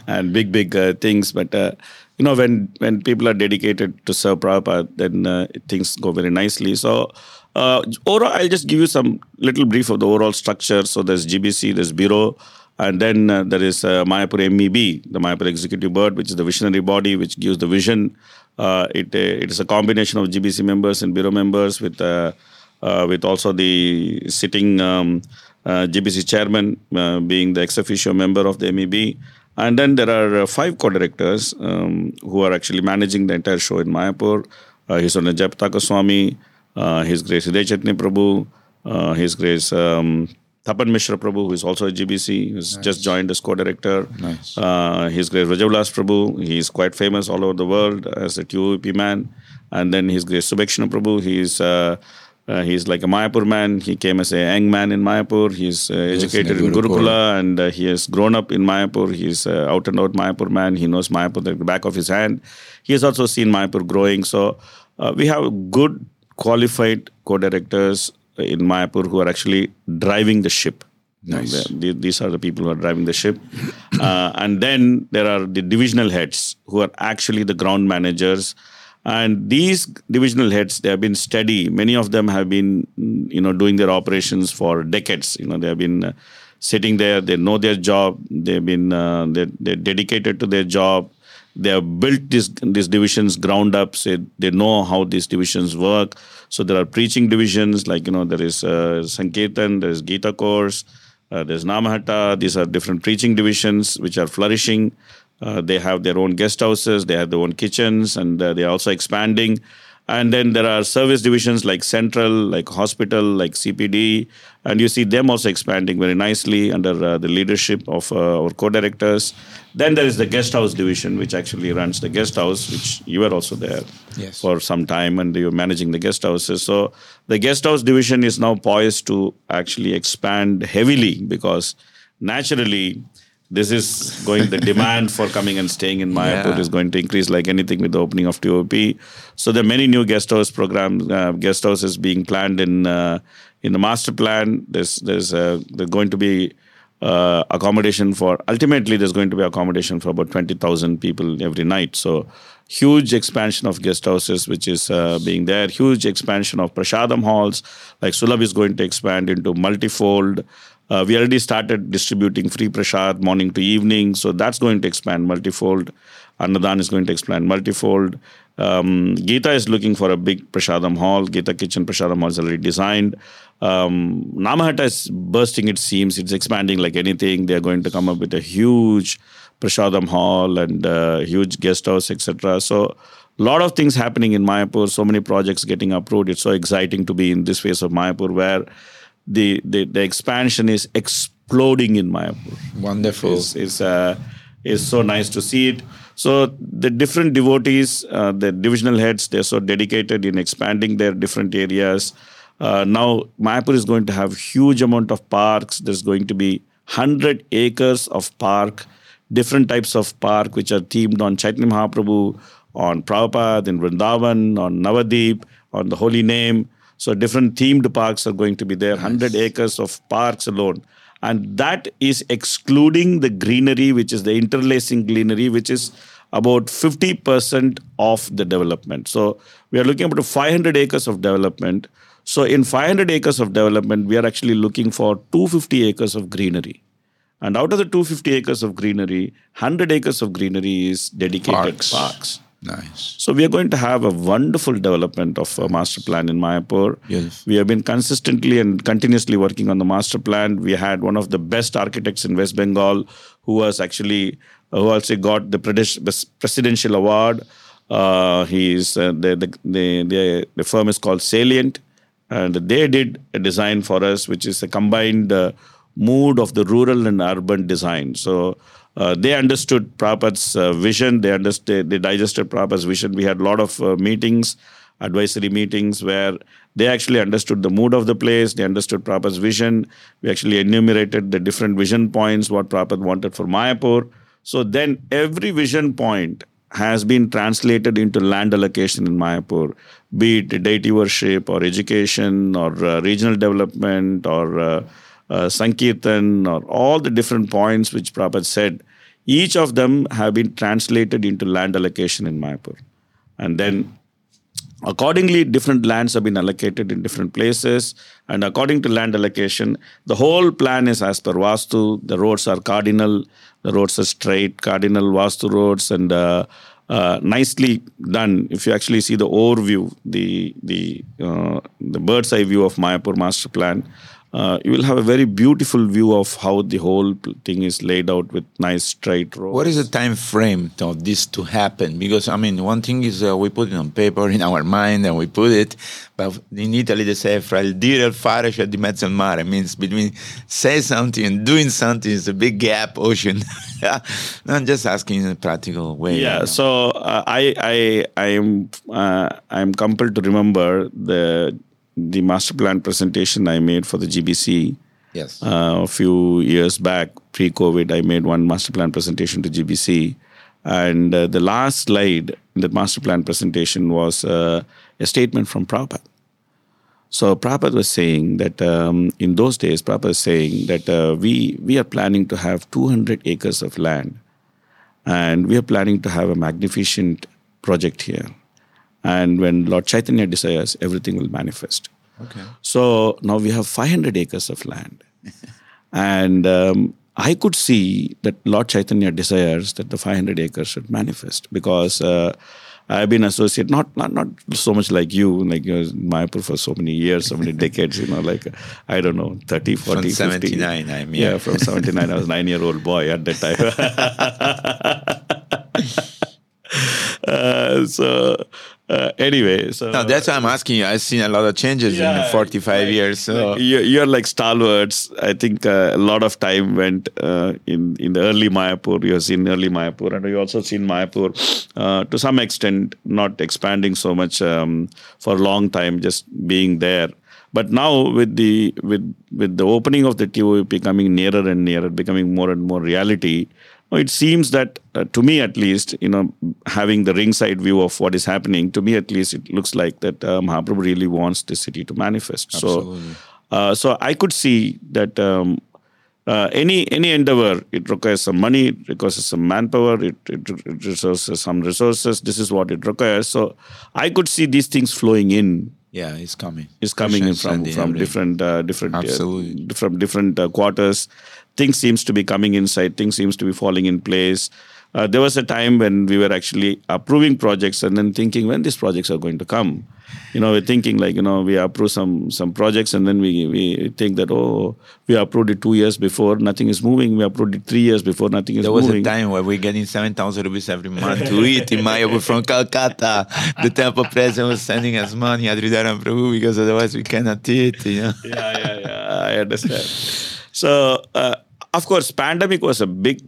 and big things. But when people are dedicated to serve Prabhupada, then things go very nicely. So overall, I'll just give you some little brief of the overall structure. So there's GBC, there's Bureau, and then there is Mayapur MEB, the Mayapur Executive Board, which is the visionary body, which gives the vision. It is a combination of GBC members and Bureau members with also the sitting GBC chairman being the ex officio member of the MEB. And then there are 5 co-directors who are actually managing the entire show in Mayapur. His Holiness Jayapataka Swami, His Grace Chaitanya Prabhu, His Grace Tapan Mishra Prabhu, who is also a GBC, who's just joined as co-director. Nice. His Grace Rajavlas Prabhu, he is quite famous all over the world as a TUVP man. And then His Grace Subhakshana Prabhu, he's like a Mayapur man. He came as a young man in Mayapur. He's educated in Gurukula and he has grown up in Mayapur. He's an out-and-out Mayapur man. He knows Mayapur at the back of his hand. He has also seen Mayapur growing. So we have good, qualified co-directors in Mayapur who are actually driving the ship. Nice. These are the people who are driving the ship. And then there are the divisional heads who are actually the ground managers. And these divisional heads, they have been steady. Many of them have been, doing their operations for decades. They have been sitting there. They know their job. They've been they're dedicated to their job. They have built these divisions ground up. So they know how these divisions work. So there are preaching divisions, like there is Sankirtan, there is Gita course, there's Namahatta. These are different preaching divisions which are flourishing. They have their own guest houses, they have their own kitchens, and they are also expanding. And then there are service divisions like Central, like Hospital, like CPD. And you see them also expanding very nicely under the leadership of our co-directors. Then there is the guest house division, which actually runs the guest house, which you were also there for some time, and you're managing the guest houses. So the guest house division is now poised to actually expand heavily because naturally, this is going, the demand for coming and staying in Mayapur is going to increase like anything with the opening of TOP. So there are many new guest house programs, guest houses being planned in the master plan. There's going to be accommodation for, ultimately there's going to be accommodation for about 20,000 people every night. So huge expansion of guest houses, which is being there, huge expansion of prashadam halls, like Sulabh is going to expand into multifold. We already started distributing free prashad morning to evening, so that's going to expand multifold. Annadan is going to expand multifold. Gita is looking for a big prashadam hall. Gita kitchen prashadam hall is already designed. Namahatta is bursting its seams. It's expanding like anything. They're going to come up with a huge prashadam hall and huge guest house, etc. So a lot of things happening in Mayapur. So many projects getting approved. It's so exciting to be in this phase of Mayapur where the expansion is exploding in Mayapur. Wonderful. It's so nice to see it. So the different devotees, the divisional heads, they're so dedicated in expanding their different areas. Now Mayapur is going to have huge amount of parks. There's going to be 100 acres of park, different types of park which are themed on Chaitanya Mahaprabhu, on Prabhupada, in Vrindavan, on Navadip, on the Holy Name. So different themed parks are going to be there, 100 acres of parks alone. And that is excluding the greenery, which is the interlacing greenery, which is about 50% of the development. So we are looking at about 500 acres of development. So in 500 acres of development, we are actually looking for 250 acres of greenery. And out of the 250 acres of greenery, 100 acres of greenery is dedicated parks. Nice. So we are going to have a wonderful development of a master plan in Mayapur. Yes. We have been consistently and continuously working on the master plan. We had one of the best architects in West Bengal who was actually, who also got the presidential award. He is the firm is called Salient, and they did a design for us, which is a combined mood of the rural and urban design. So they understood Prabhupada's vision. They digested Prabhupada's vision. We had a lot of meetings, advisory meetings, where they actually understood the mood of the place. They understood Prabhupada's vision. We actually enumerated the different vision points, what Prabhupada wanted for Mayapur. So then every vision point has been translated into land allocation in Mayapur, be it deity worship or education or regional development or Sankirtan, or all the different points which Prabhupada said, each of them have been translated into land allocation in Mayapur. And then accordingly, different lands have been allocated in different places. And according to land allocation, the whole plan is as per Vastu. The roads are cardinal. The roads are straight, cardinal Vastu roads, and nicely done. If you actually see the overview, the bird's eye view of Mayapur master plan, you will have a very beautiful view of how the whole thing is laid out with nice straight roads. What is the time frame of this to happen? Because, I mean, one thing is we put it on paper in our mind and we put it, but in Italy they say, fra il dire al fare c'è di mezzo il mare. It means between say something and doing something is a big gap, ocean. I'm just asking in a practical way. Yeah, so I am compelled to remember the master plan presentation I made for the GBC. Yes. A few years back, pre-COVID, I made one master plan presentation to GBC. And the last slide in the master plan presentation was a statement from Prabhupada. So Prabhupada was saying that in those days, Prabhupada was saying that we are planning to have 200 acres of land. And we are planning to have a magnificent project here. And when Lord Chaitanya desires, everything will manifest. Okay. So now we have 500 acres of land. And I could see that Lord Chaitanya desires that the 500 acres should manifest, because I've been associated, not so much like you, like you know, Mayapur for so many years, so many decades, you know, like, I don't know, 30, 40, from 79, 50. I mean. Yeah, from 79, I was a 9-year-old boy at that time. Anyway, that's why I'm asking you. I've seen a lot of changes in 45 years. So. You're like stalwarts. I think a lot of time went in the early Mayapur. You've seen early Mayapur, and you also seen Mayapur to some extent not expanding so much for a long time, just being there. But now with the opening of the TOEP coming nearer and nearer, becoming more and more reality. It seems that, to me at least, you know, having the ringside view of what is happening, to me at least, it looks like that Mahaprabhu really wants the city to manifest. Absolutely. So I could see that Any endeavor, it requires some money, it requires some manpower, it requires some resources. This is what it requires. So I could see these things flowing in. Yeah, it's coming. It's coming in from different quarters. Things seems to be coming inside. Things seems to be falling in place. There was a time when we were actually approving projects and then thinking when these projects are going to come. We're thinking we approve some projects and then we think that, we approved it 2 years before, nothing is moving. We approved it 3 years before, nothing is moving. There was a time where we're getting 7,000 rupees every month to eat in Mayapur from Calcutta. The temple president was sending us money, Radhanath Raman Prabhu, because otherwise we cannot eat. Yeah, I understand. So, of course, pandemic was a big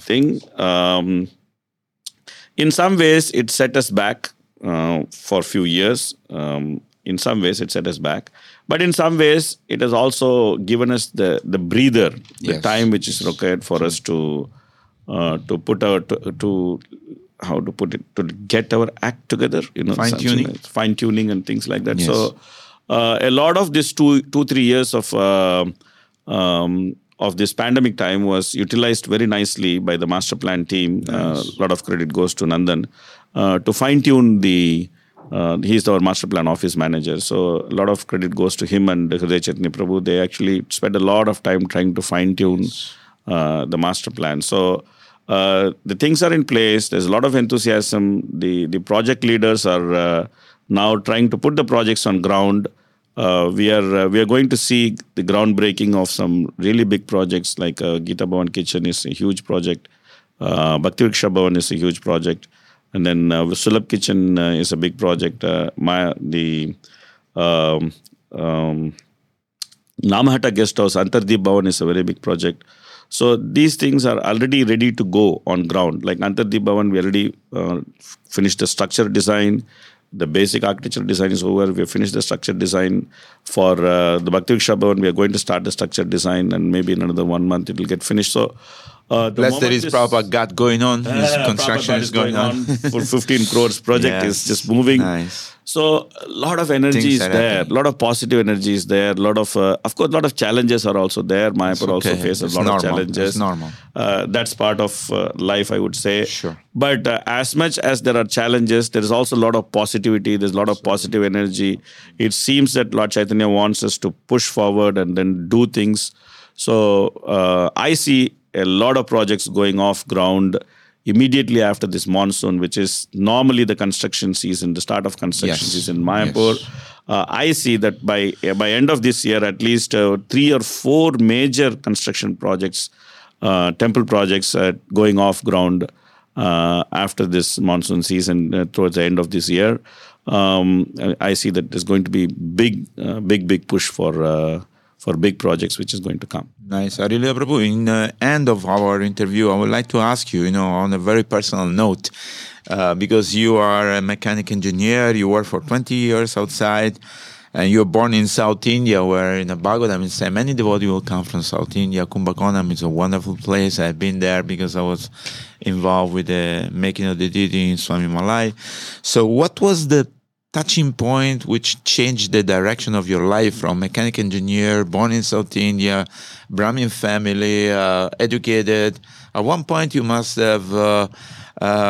thing. In some ways, it set us back for a few years. In some ways, it set us back. But in some ways, it has also given us the breather, the time which is required for us to put our to get our act together. Fine tuning and things like that. Yes. So, a lot of this 2-3 years of this pandemic time was utilized very nicely by the master plan team. Nice. A lot of credit goes to Nandan to fine-tune the... he's our master plan office manager. So a lot of credit goes to him and Chaitanya Prabhu. They actually spent a lot of time trying to fine-tune the master plan. So the things are in place. There's a lot of enthusiasm. The project leaders are now trying to put the projects on ground. We are going to see the groundbreaking of some really big projects like Gita Bhavan Kitchen is a huge project, Bhakti Vriksha Bhavan is a huge project, and then Sulabh Kitchen is a big project. The Namahatta Guest House, Antardeep Bhavan is a very big project. So these things are already ready to go on ground. Like Antardeep Bhavan, we already finished the structure design. The basic architecture design is over. We have finished the structure design for the Bhaktivedanta Hospital. We are going to start the structure design, and maybe in another 1 month it will get finished. So, plus there is proper gut going on. Construction is going on. For 15 crores project is just moving. Nice. So a lot of energy is there. A lot of positive energy is there. A lot of, a lot of challenges are also there. Mayapur also faces a lot of challenges. It's normal. That's part of life, I would say. Sure. But as much as there are challenges, there is also a lot of positivity. There's a lot of positive energy. It seems that Lord Chaitanya wants us to push forward and then do things. So I see a lot of projects going off ground immediately after this monsoon, which is normally the construction season, the start of construction season in Mayapur. Yes. I see that by end of this year, at least 3 or 4 major construction projects, temple projects going off ground after this monsoon season towards the end of this year. I see that there's going to be big push for big projects which is going to come. Nice. Harilila Prabhu, in the end of our interview, I would like to ask you, on a very personal note, because you are a mechanic engineer, you work for 20 years outside, and you were born in South India, where in Bhagavatam it says many devotees will come from South India. Kumbakonam is a wonderful place. I've been there because I was involved with the making of the deity in Swami Malai. So what was the touching point which changed the direction of your life from mechanic engineer, born in South India, Brahmin family, educated? At one point you must have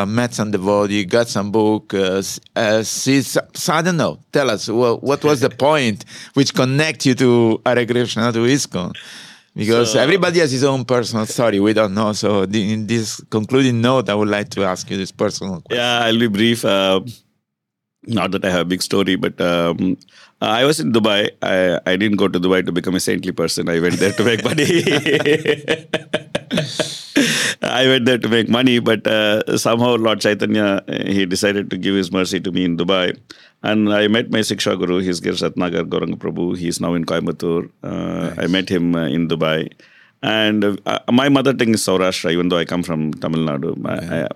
met some devotee, got some book, I don't know. Tell us, what was the point which connect you to Hare Krishna, to ISKCON? Because everybody has his own personal story. We don't know. So in this concluding note, I would like to ask you this personal question. Yeah, I'll be brief. Not that I have a big story, but I was in Dubai. I didn't go to Dubai to become a saintly person. I went there to make money. I went there to make money, but somehow Lord Chaitanya, he decided to give his mercy to me in Dubai. And I met my Siksha Guru, his Gir Satnagar Gauranga Prabhu. He's now in Coimbatore. Nice. I met him in Dubai. And my mother tongue is Saurashtra, even though I come from Tamil Nadu.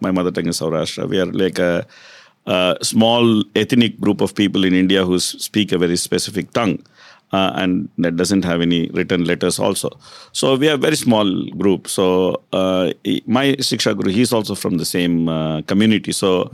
My mother tongue is Saurashtra. We are like a small ethnic group of people in India who speak a very specific tongue. and that doesn't have any written letters also. So we are a very small group. So my Shiksha Guru, he's also from the same community. So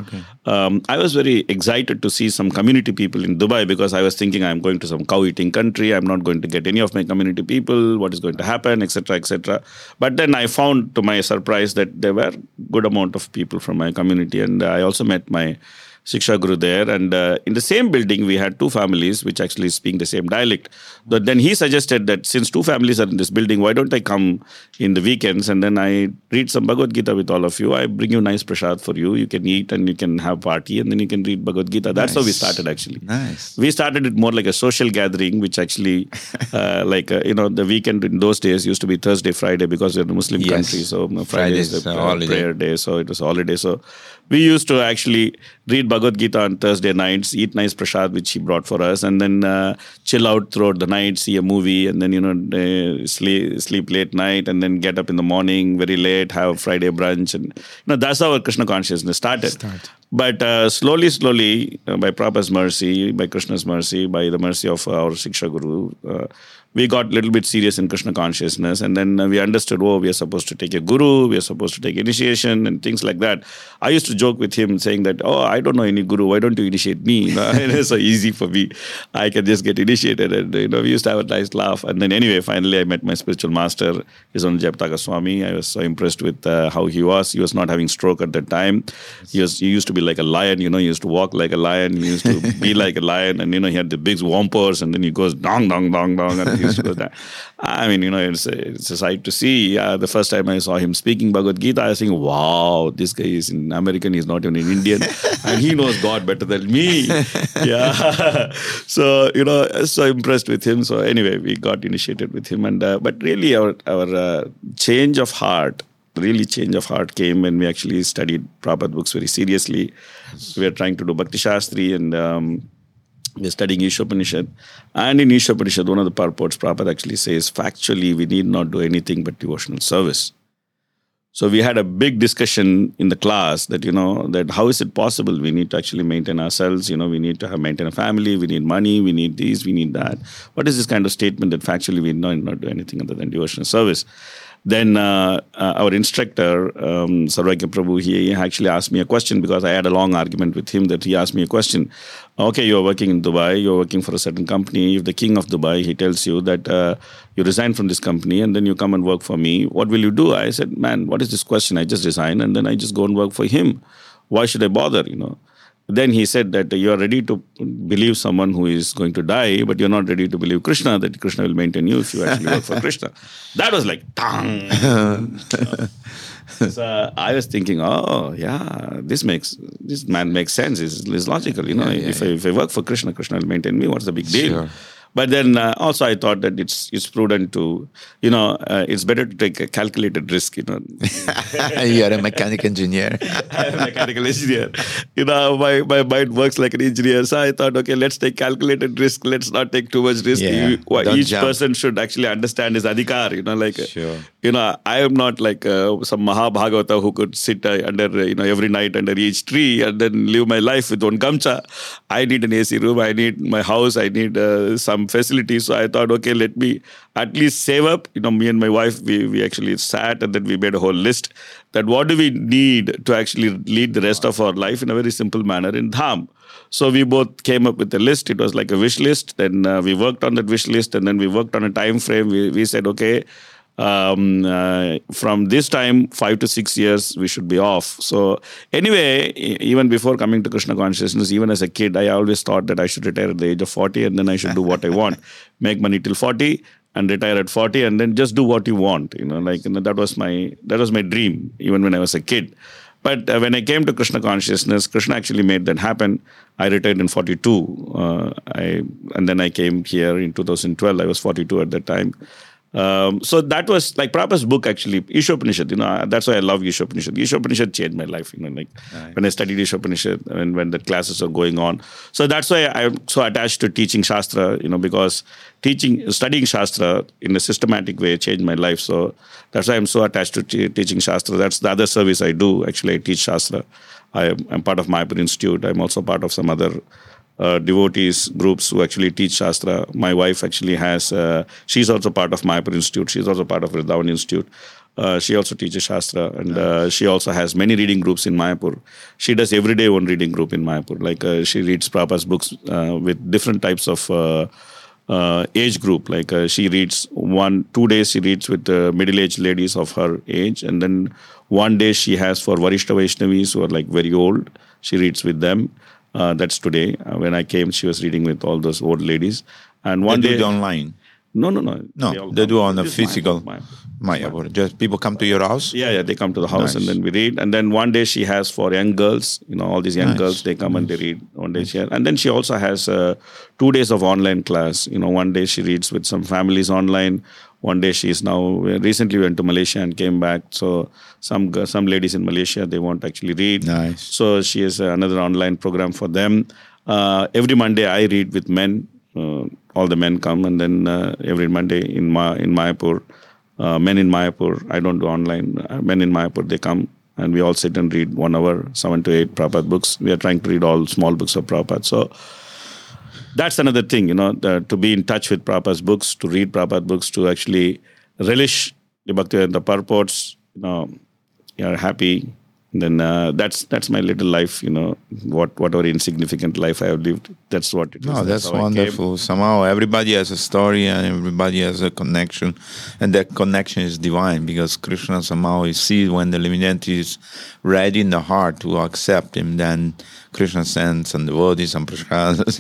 I was very excited to see some community people in Dubai, because I was thinking I'm going to some cow-eating country. I'm not going to get any of my community people. What is going to happen, etc., etc. But then I found, to my surprise, that there were good amount of people from my community. And I also met my Shiksha Guru there, and in the same building we had two families which actually speak the same dialect. But then he suggested that since two families are in this building, why don't I come in the weekends and then I read some Bhagavad Gita with all of you. I bring you nice prasad for you. You can eat and you can have party and then you can read Bhagavad Gita. That's nice. How we started actually. Nice. We started it more like a social gathering, which actually the weekend in those days used to be Thursday, Friday, because we're in a Muslim country. So Friday is the prayer day. So it was a holiday. So we used to actually read Bhagavad Gita on Thursday nights, eat nice prasad, which he brought for us, and then chill out throughout the night, see a movie, and then, sleep late night, and then get up in the morning very late, have Friday brunch. And that's how our Krishna consciousness started. But slowly, by Prabhu's mercy, by Krishna's mercy, by the mercy of our Shiksha Guru, we got a little bit serious in Krishna consciousness. And then we understood, we are supposed to take a guru, we are supposed to take initiation and things like that. I used to joke with him saying that, I don't know any guru, why don't you initiate me? It's so easy for me. I can just get initiated. And, we used to have a nice laugh. And then anyway, finally I met my spiritual master, his own Jayapataka Swami. I was so impressed with how he was. He was not having stroke at that time. He used to be like a lion, he used to walk like a lion. He used to be like a lion. And, he had the big whompers, and then he goes dong, dong, dong, dong. And he used to go down. It's a sight to see. The first time I saw him speaking Bhagavad Gita, I was thinking, wow, this guy is an American. He's not even an Indian. And he knows God better than me. Yeah. So, so impressed with him. So anyway, we got initiated with him. And but really our change of heart came when we actually studied Prabhupada books very seriously. We are trying to do Bhakti Shastri, and we're studying Isha Upanishad. And in Isha Upanishad, one of the purports, Prabhupada actually says, factually, we need not do anything but devotional service. So we had a big discussion in the class that, that how is it possible? We need to actually maintain ourselves, we need to maintain a family, we need money, we need this, we need that. What is this kind of statement that factually we need not do anything other than devotional service? Then our instructor, Sarvajya Prabhu, he actually asked me a question, because I had a long argument with him that he asked me a question. Okay, you're working in Dubai, you're working for a certain company. If the king of Dubai, he tells you that you resign from this company and then you come and work for me, what will you do? I said, man, what is this question? I just resign and then I just go and work for him. Why should I bother, Then he said that you are ready to believe someone who is going to die, but you're not ready to believe Krishna, that Krishna will maintain you if you actually work for Krishna. That was like, tang. So I was thinking, this man makes sense. It's logical, If I work for Krishna, Krishna will maintain me. What's the big deal? Sure. But then also I thought that it's prudent to, it's better to take a calculated risk, You are a mechanical engineer. I am a mechanical engineer. My mind works like an engineer. So I thought, okay, let's take calculated risk. Let's not take too much risk. Yeah. Each person should actually understand his adhikar, Sure. I am not like some Mahabhagavata who could sit under, every night under each tree and then live my life with one gamcha. I need an AC room. I need my house. I need some facilities. So I thought, okay, let me at least save up. Me and my wife, we actually sat and then we made a whole list that what do we need to actually lead the rest of our life in a very simple manner in Dham. So we both came up with a list. It was like a wish list. Then we worked on that wish list, and then we worked on a time frame. We said, okay, from this time, 5 to 6 years, we should be off. So anyway, even before coming to Krishna consciousness, even as a kid, I always thought that I should retire at the age of 40 and then I should do what I want. Make money till 40 and retire at 40 and then just do what you want. That was my dream, even when I was a kid. But when I came to Krishna consciousness, Krishna actually made that happen. I retired in 42. And then I came here in 2012. I was 42 at that time. So that was like Prabhu's book actually, Isha Upanishad, that's why I love Isha Upanishad. Isha Upanishad changed my life, Right. When I studied Isha Upanishad and when the classes are going on. So that's why I'm so attached to teaching Shastra, because studying Shastra in a systematic way changed my life. So that's why I'm so attached to teaching Shastra. That's the other service I do. Actually, I teach Shastra. I'm part of Mayapur Institute. I'm also part of some other devotees groups who actually teach Shastra. My wife actually has, she's also part of Mayapur Institute. She's also part of Vrindavan Institute. She also teaches Shastra, and she also has many reading groups in Mayapur. She does everyday one reading group in Mayapur. Like she reads Prabhu's books with different types of age group. Like she reads 2 days she reads with middle-aged ladies of her age, and then 1 day she has for Varishta Vaishnavis who are like very old. She reads with them. That's today. When I came, she was reading with all those old ladies. And one day online. No. They do on the physical. Mayapur. Just people come to your house? Yeah, they come to the house and then we read. And then one day she has for young girls, all these young girls, they come and they read. One day she has. And then she also has 2 days of online class. One day she reads with some families online. One day she is recently went to Malaysia and came back. So some ladies in Malaysia, they want to actually read. Nice. So she has another online program for them. Every Monday I read with men. All the men come, and then every Monday in Mayapur, men in Mayapur, I don't do online, men in Mayapur, they come and we all sit and read 1 hour, 7 to 8 Prabhupada books. We are trying to read all small books of Prabhupada. So that's another thing, to be in touch with Prabhupada's books, to read Prabhupada books, to actually relish the Bhaktivedanta purports, you are happy. Then that's my little life, whatever insignificant life I have lived, that's what it is. No, that's wonderful. Somehow everybody has a story and everybody has a connection, and that connection is divine because Krishna somehow is seen when the divinity is ready in the heart to accept him, then Krishna sends some devotees, some prashadas,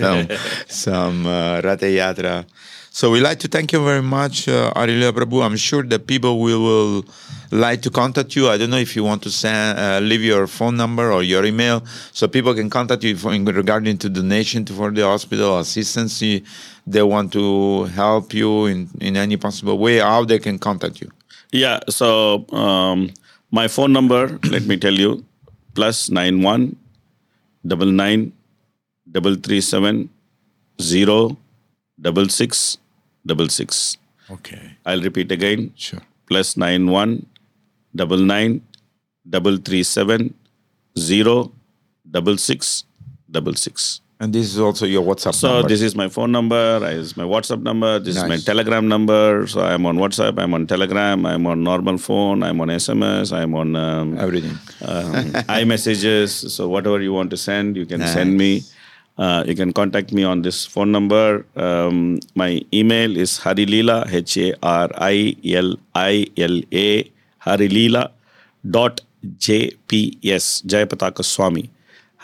some Ratha Yatra. So we like to thank you very much, Harilila Prabhu. I'm sure that people will like to contact you. I don't know if you want to leave your phone number or your email so people can contact you regarding to donation for the hospital, assistance. They want to help you in any possible way, how they can contact you. Yeah, so my phone number, let me tell you, +91 99 337 066 Okay. I'll repeat again. Sure. +91 99 337 066 66 And this is also your WhatsApp number. So this is my phone number. This is my WhatsApp number. This is my Telegram number. So I'm on WhatsApp. I'm on Telegram. I'm on normal phone. I'm on SMS. I'm on everything. iMessages. So whatever you want to send, you can send me. You can contact me on this phone number. My email is Harilila, Harilila, Harilila.jps, Jayapataka Swami,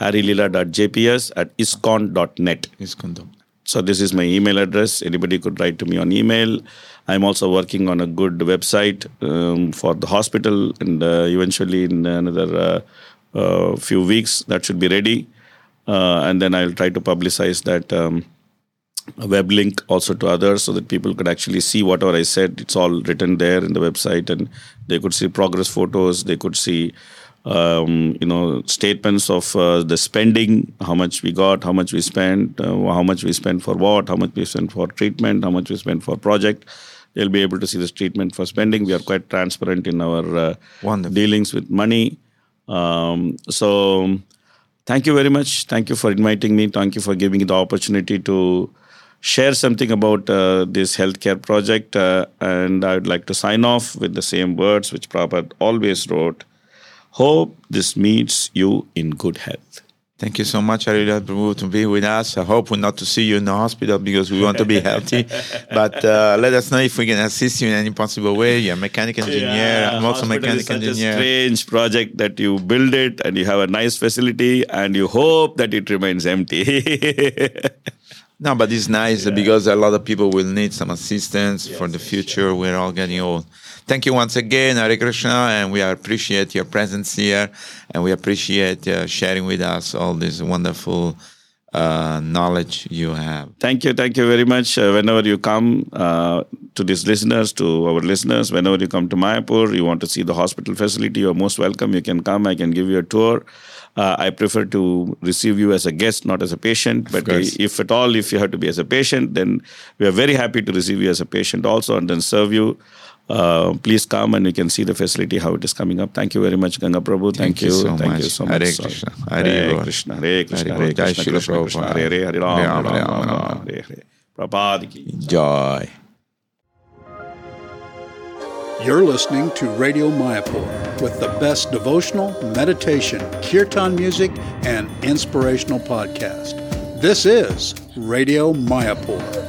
Harilila.jps@iscon.net. So this is my email address. Anybody could write to me on email. I'm also working on a good website for the hospital, and eventually in another few weeks that should be ready. And then I'll try to publicize that web link also to others so that people could actually see whatever I said. It's all written there in the website, and they could see progress photos. They could see, statements of the spending, how much we got, how much we spent, how much we spent for what, how much we spent for treatment, how much we spent for project. They'll be able to see this treatment for spending. We are quite transparent in our dealings with money. Thank you very much. Thank you for inviting me. Thank you for giving me the opportunity to share something about this healthcare project. And I would like to sign off with the same words which Prabhupada always wrote. Hope this meets you in good health. Thank you so much, Harilila Prabhu, to be with us. I hope not to see you in the hospital because we want to be healthy. But let us know if we can assist you in any possible way. You're a mechanic engineer. Yeah, I'm also a mechanic engineer. It's such a strange project that you build it and you have a nice facility and you hope that it remains empty. No, but it's nice because a lot of people will need some assistance for the future. Sure. We're all getting old. Thank you once again, Hare Krishna, and we appreciate your presence here, and we appreciate sharing with us all this wonderful knowledge you have. Thank you very much. Whenever you come to these listeners, to our listeners, whenever you come to Mayapur, you want to see the hospital facility, you're most welcome. You can come, I can give you a tour. I prefer to receive you as a guest, not as a patient. But if at all, if you have to be as a patient, then we are very happy to receive you as a patient also and then serve you. Please come and you can see the facility, how it is coming up. Thank you very much, Ganga Prabhu. Thank you so much. Hare Krishna. Hare Krishna. Hare Krishna. Hare Krishna. Hare Hare Ram Ram. Prabhupada ki jai. You're listening to Radio Mayapur with the best devotional, meditation, kirtan music, and inspirational podcast. This is Radio Mayapur.